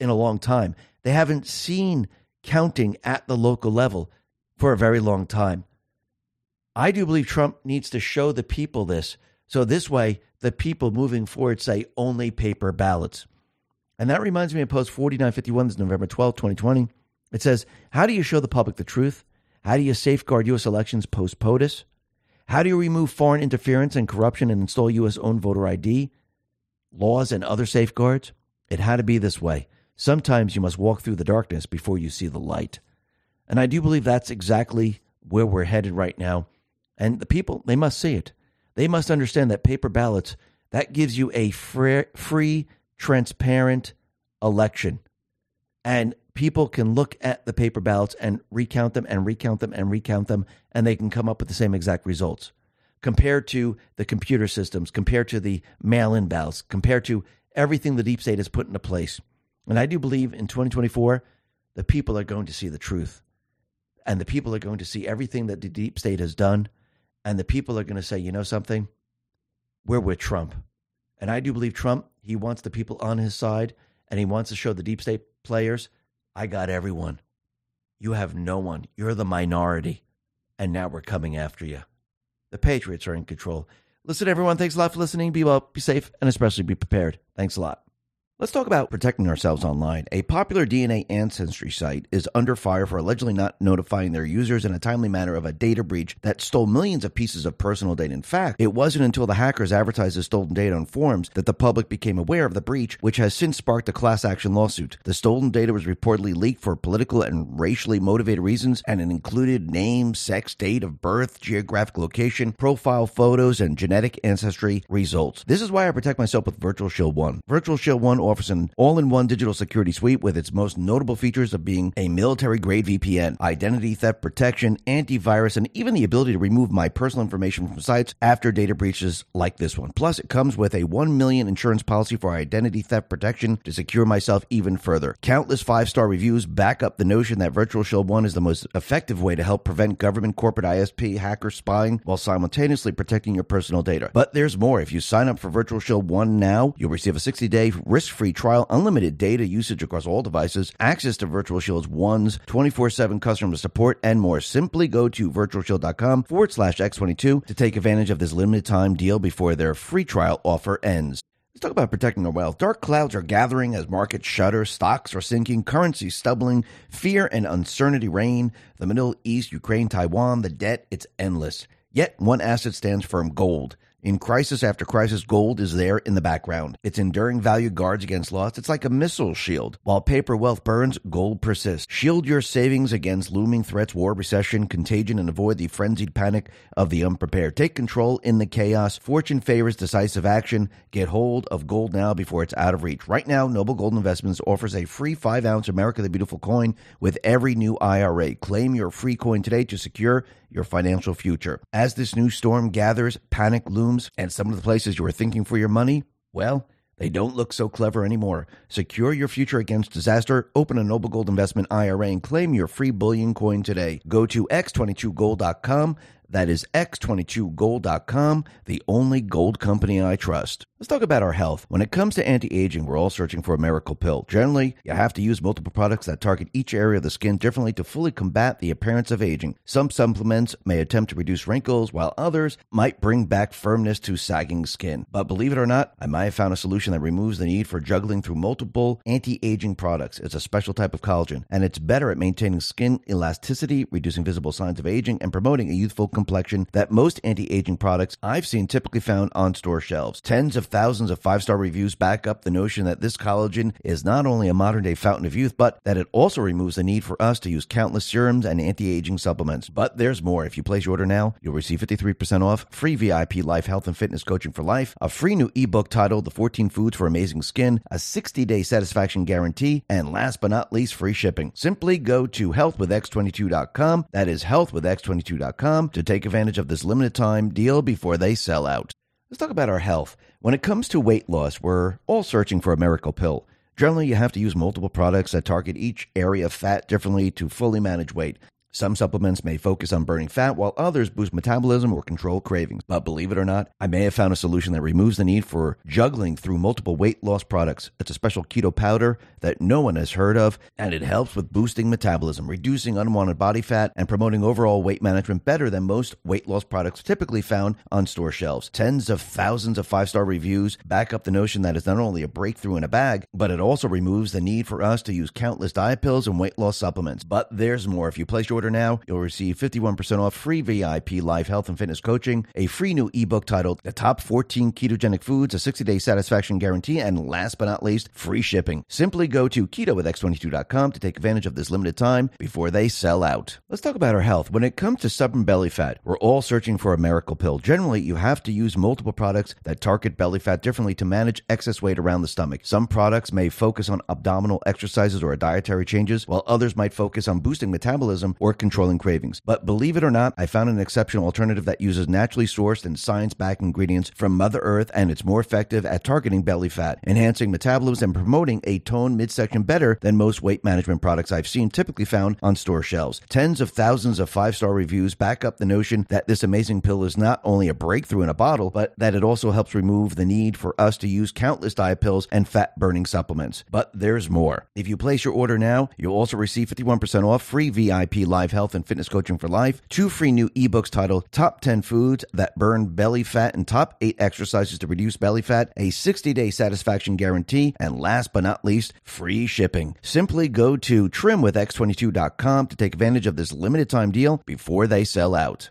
in a long time. They haven't seen counting at the local level for a very long time. I do believe Trump needs to show the people this. So this way, the people moving forward say only paper ballots. And that reminds me of post forty-nine fifty-one, this is November twelfth, twenty twenty. It says, how do you show the public the truth? How do you safeguard U S elections post POTUS? How do you remove foreign interference and corruption and install U S owned voter I D, laws, and other safeguards? It had to be this way. Sometimes you must walk through the darkness before you see the light. And I do believe that's exactly where we're headed right now. And the people, they must see it. They must understand that paper ballots, that gives you a free, free, transparent election. And people can look at the paper ballots and recount them and recount them and recount them, and they can come up with the same exact results. Compared to the computer systems, compared to the mail-in ballots, compared to everything the deep state has put into place. And I do believe in twenty twenty-four, the people are going to see the truth. And the people are going to see everything that the deep state has done. And the people are going to say, you know something? We're with Trump. And I do believe Trump, he wants the people on his side, and he wants to show the deep state players, I got everyone. You have no one. You're the minority. And now we're coming after you. The Patriots are in control. Listen, everyone, thanks a lot for listening. Be well, be safe, and especially be prepared. Thanks a lot. Let's talk about protecting ourselves online. A popular D N A ancestry site is under fire for allegedly not notifying their users in a timely manner of a data breach that stole millions of pieces of personal data. In fact, it wasn't until the hackers advertised the stolen data on forums that the public became aware of the breach, which has since sparked a class action lawsuit. The stolen data was reportedly leaked for political and racially motivated reasons, and it included name, sex, date of birth, geographic location, profile photos, and genetic ancestry results. This is why I protect myself with Virtual Shield One. Virtual Shield One offers an all-in-one digital security suite with its most notable features of being a military-grade V P N, identity theft protection, antivirus, and even the ability to remove my personal information from sites after data breaches like this one. Plus, it comes with a one million dollars insurance policy for identity theft protection to secure myself even further. Countless five-star reviews back up the notion that Virtual Shield One is the most effective way to help prevent government, corporate, I S P, hacker spying while simultaneously protecting your personal data. But there's more. If you sign up for Virtual Shield One now, you'll receive a sixty-day risk-free free trial, unlimited data usage across all devices, access to Virtual Shield's one's twenty-four seven customer support, and more. Simply go to virtualshield.com forward slash x22 to take advantage of this limited time deal before their free trial offer ends. Let's talk about protecting our wealth. Dark clouds are gathering as markets shudder, stocks are sinking, currencies stumbling, fear and uncertainty reign. The Middle East, Ukraine, Taiwan, the debt, it's endless. Yet one asset stands firm: gold. In crisis after crisis, gold is there in the background. Its enduring value guards against loss. It's like a missile shield. While paper wealth burns, gold persists. Shield your savings against looming threats, war, recession, contagion, and avoid the frenzied panic of the unprepared. Take control in the chaos. Fortune favors decisive action. Get hold of gold now before it's out of reach. Right now, Noble Gold Investments offers a free five ounce America the Beautiful coin with every new I R A. Claim your free coin today to secure your financial future. As this new storm gathers, panic looms, and some of the places you were thinking for your money, well, they don't look so clever anymore. Secure your future against disaster. Open a Noble Gold Investment I R A and claim your free bullion coin today. Go to x twenty-two gold dot com. That is x twenty-two gold dot com, the only gold company I trust. Let's talk about our health. When it comes to anti-aging, we're all searching for a miracle pill. Generally, you have to use multiple products that target each area of the skin differently to fully combat the appearance of aging. Some supplements may attempt to reduce wrinkles, while others might bring back firmness to sagging skin. But believe it or not, I might have found a solution that removes the need for juggling through multiple anti-aging products. It's a special type of collagen, and it's better at maintaining skin elasticity, reducing visible signs of aging, and promoting a youthful complexion. complexion that most anti-aging products I've seen typically found on store shelves. Tens of thousands of five-star reviews back up the notion that this collagen is not only a modern-day fountain of youth, but that it also removes the need for us to use countless serums and anti-aging supplements. But there's more. If you place your order now, you'll receive fifty-three percent off, free V I P life, health, and fitness coaching for life, a free new ebook titled The fourteen Foods for Amazing Skin, a sixty-day satisfaction guarantee, and last but not least, free shipping. Simply go to health with x twenty-two dot com, that is health with x twenty-two dot com, to take advantage of this limited-time deal before they sell out. Let's talk about our health. When it comes to weight loss, we're all searching for a miracle pill. Generally, you have to use multiple products that target each area of fat differently to fully manage weight. Some supplements may focus on burning fat, while others boost metabolism or control cravings. But believe it or not, I may have found a solution that removes the need for juggling through multiple weight loss products. It's a special keto powder that no one has heard of, and it helps with boosting metabolism, reducing unwanted body fat, and promoting overall weight management better than most weight loss products typically found on store shelves. Tens of thousands of five-star reviews back up the notion that it's not only a breakthrough in a bag, but it also removes the need for us to use countless diet pills and weight loss supplements. But there's more. If you place your now, you'll receive fifty-one percent off, free V I P life, health, and fitness coaching, a free new ebook titled The Top fourteen Ketogenic Foods, a sixty-day satisfaction guarantee, and last but not least, free shipping. Simply go to keto with x twenty-two dot com to take advantage of this limited time before they sell out. Let's talk about our health. When it comes to stubborn belly fat, we're all searching for a miracle pill. Generally, you have to use multiple products that target belly fat differently to manage excess weight around the stomach. Some products may focus on abdominal exercises or dietary changes, while others might focus on boosting metabolism or controlling cravings. But believe it or not, I found an exceptional alternative that uses naturally sourced and science-backed ingredients from Mother Earth, and it's more effective at targeting belly fat, enhancing metabolism, and promoting a toned midsection better than most weight management products I've seen typically found on store shelves. Tens of thousands of five-star reviews back up the notion that this amazing pill is not only a breakthrough in a bottle, but that it also helps remove the need for us to use countless diet pills and fat-burning supplements. But there's more. If you place your order now, you'll also receive fifty-one percent off, free V I P life, health, and fitness coaching for life, two free new ebooks titled Top ten Foods That Burn Belly Fat and Top eight Exercises to Reduce Belly Fat, a sixty-day satisfaction guarantee, and last but not least, free shipping. Simply go to trim with x twenty-two dot com to take advantage of this limited time deal before they sell out.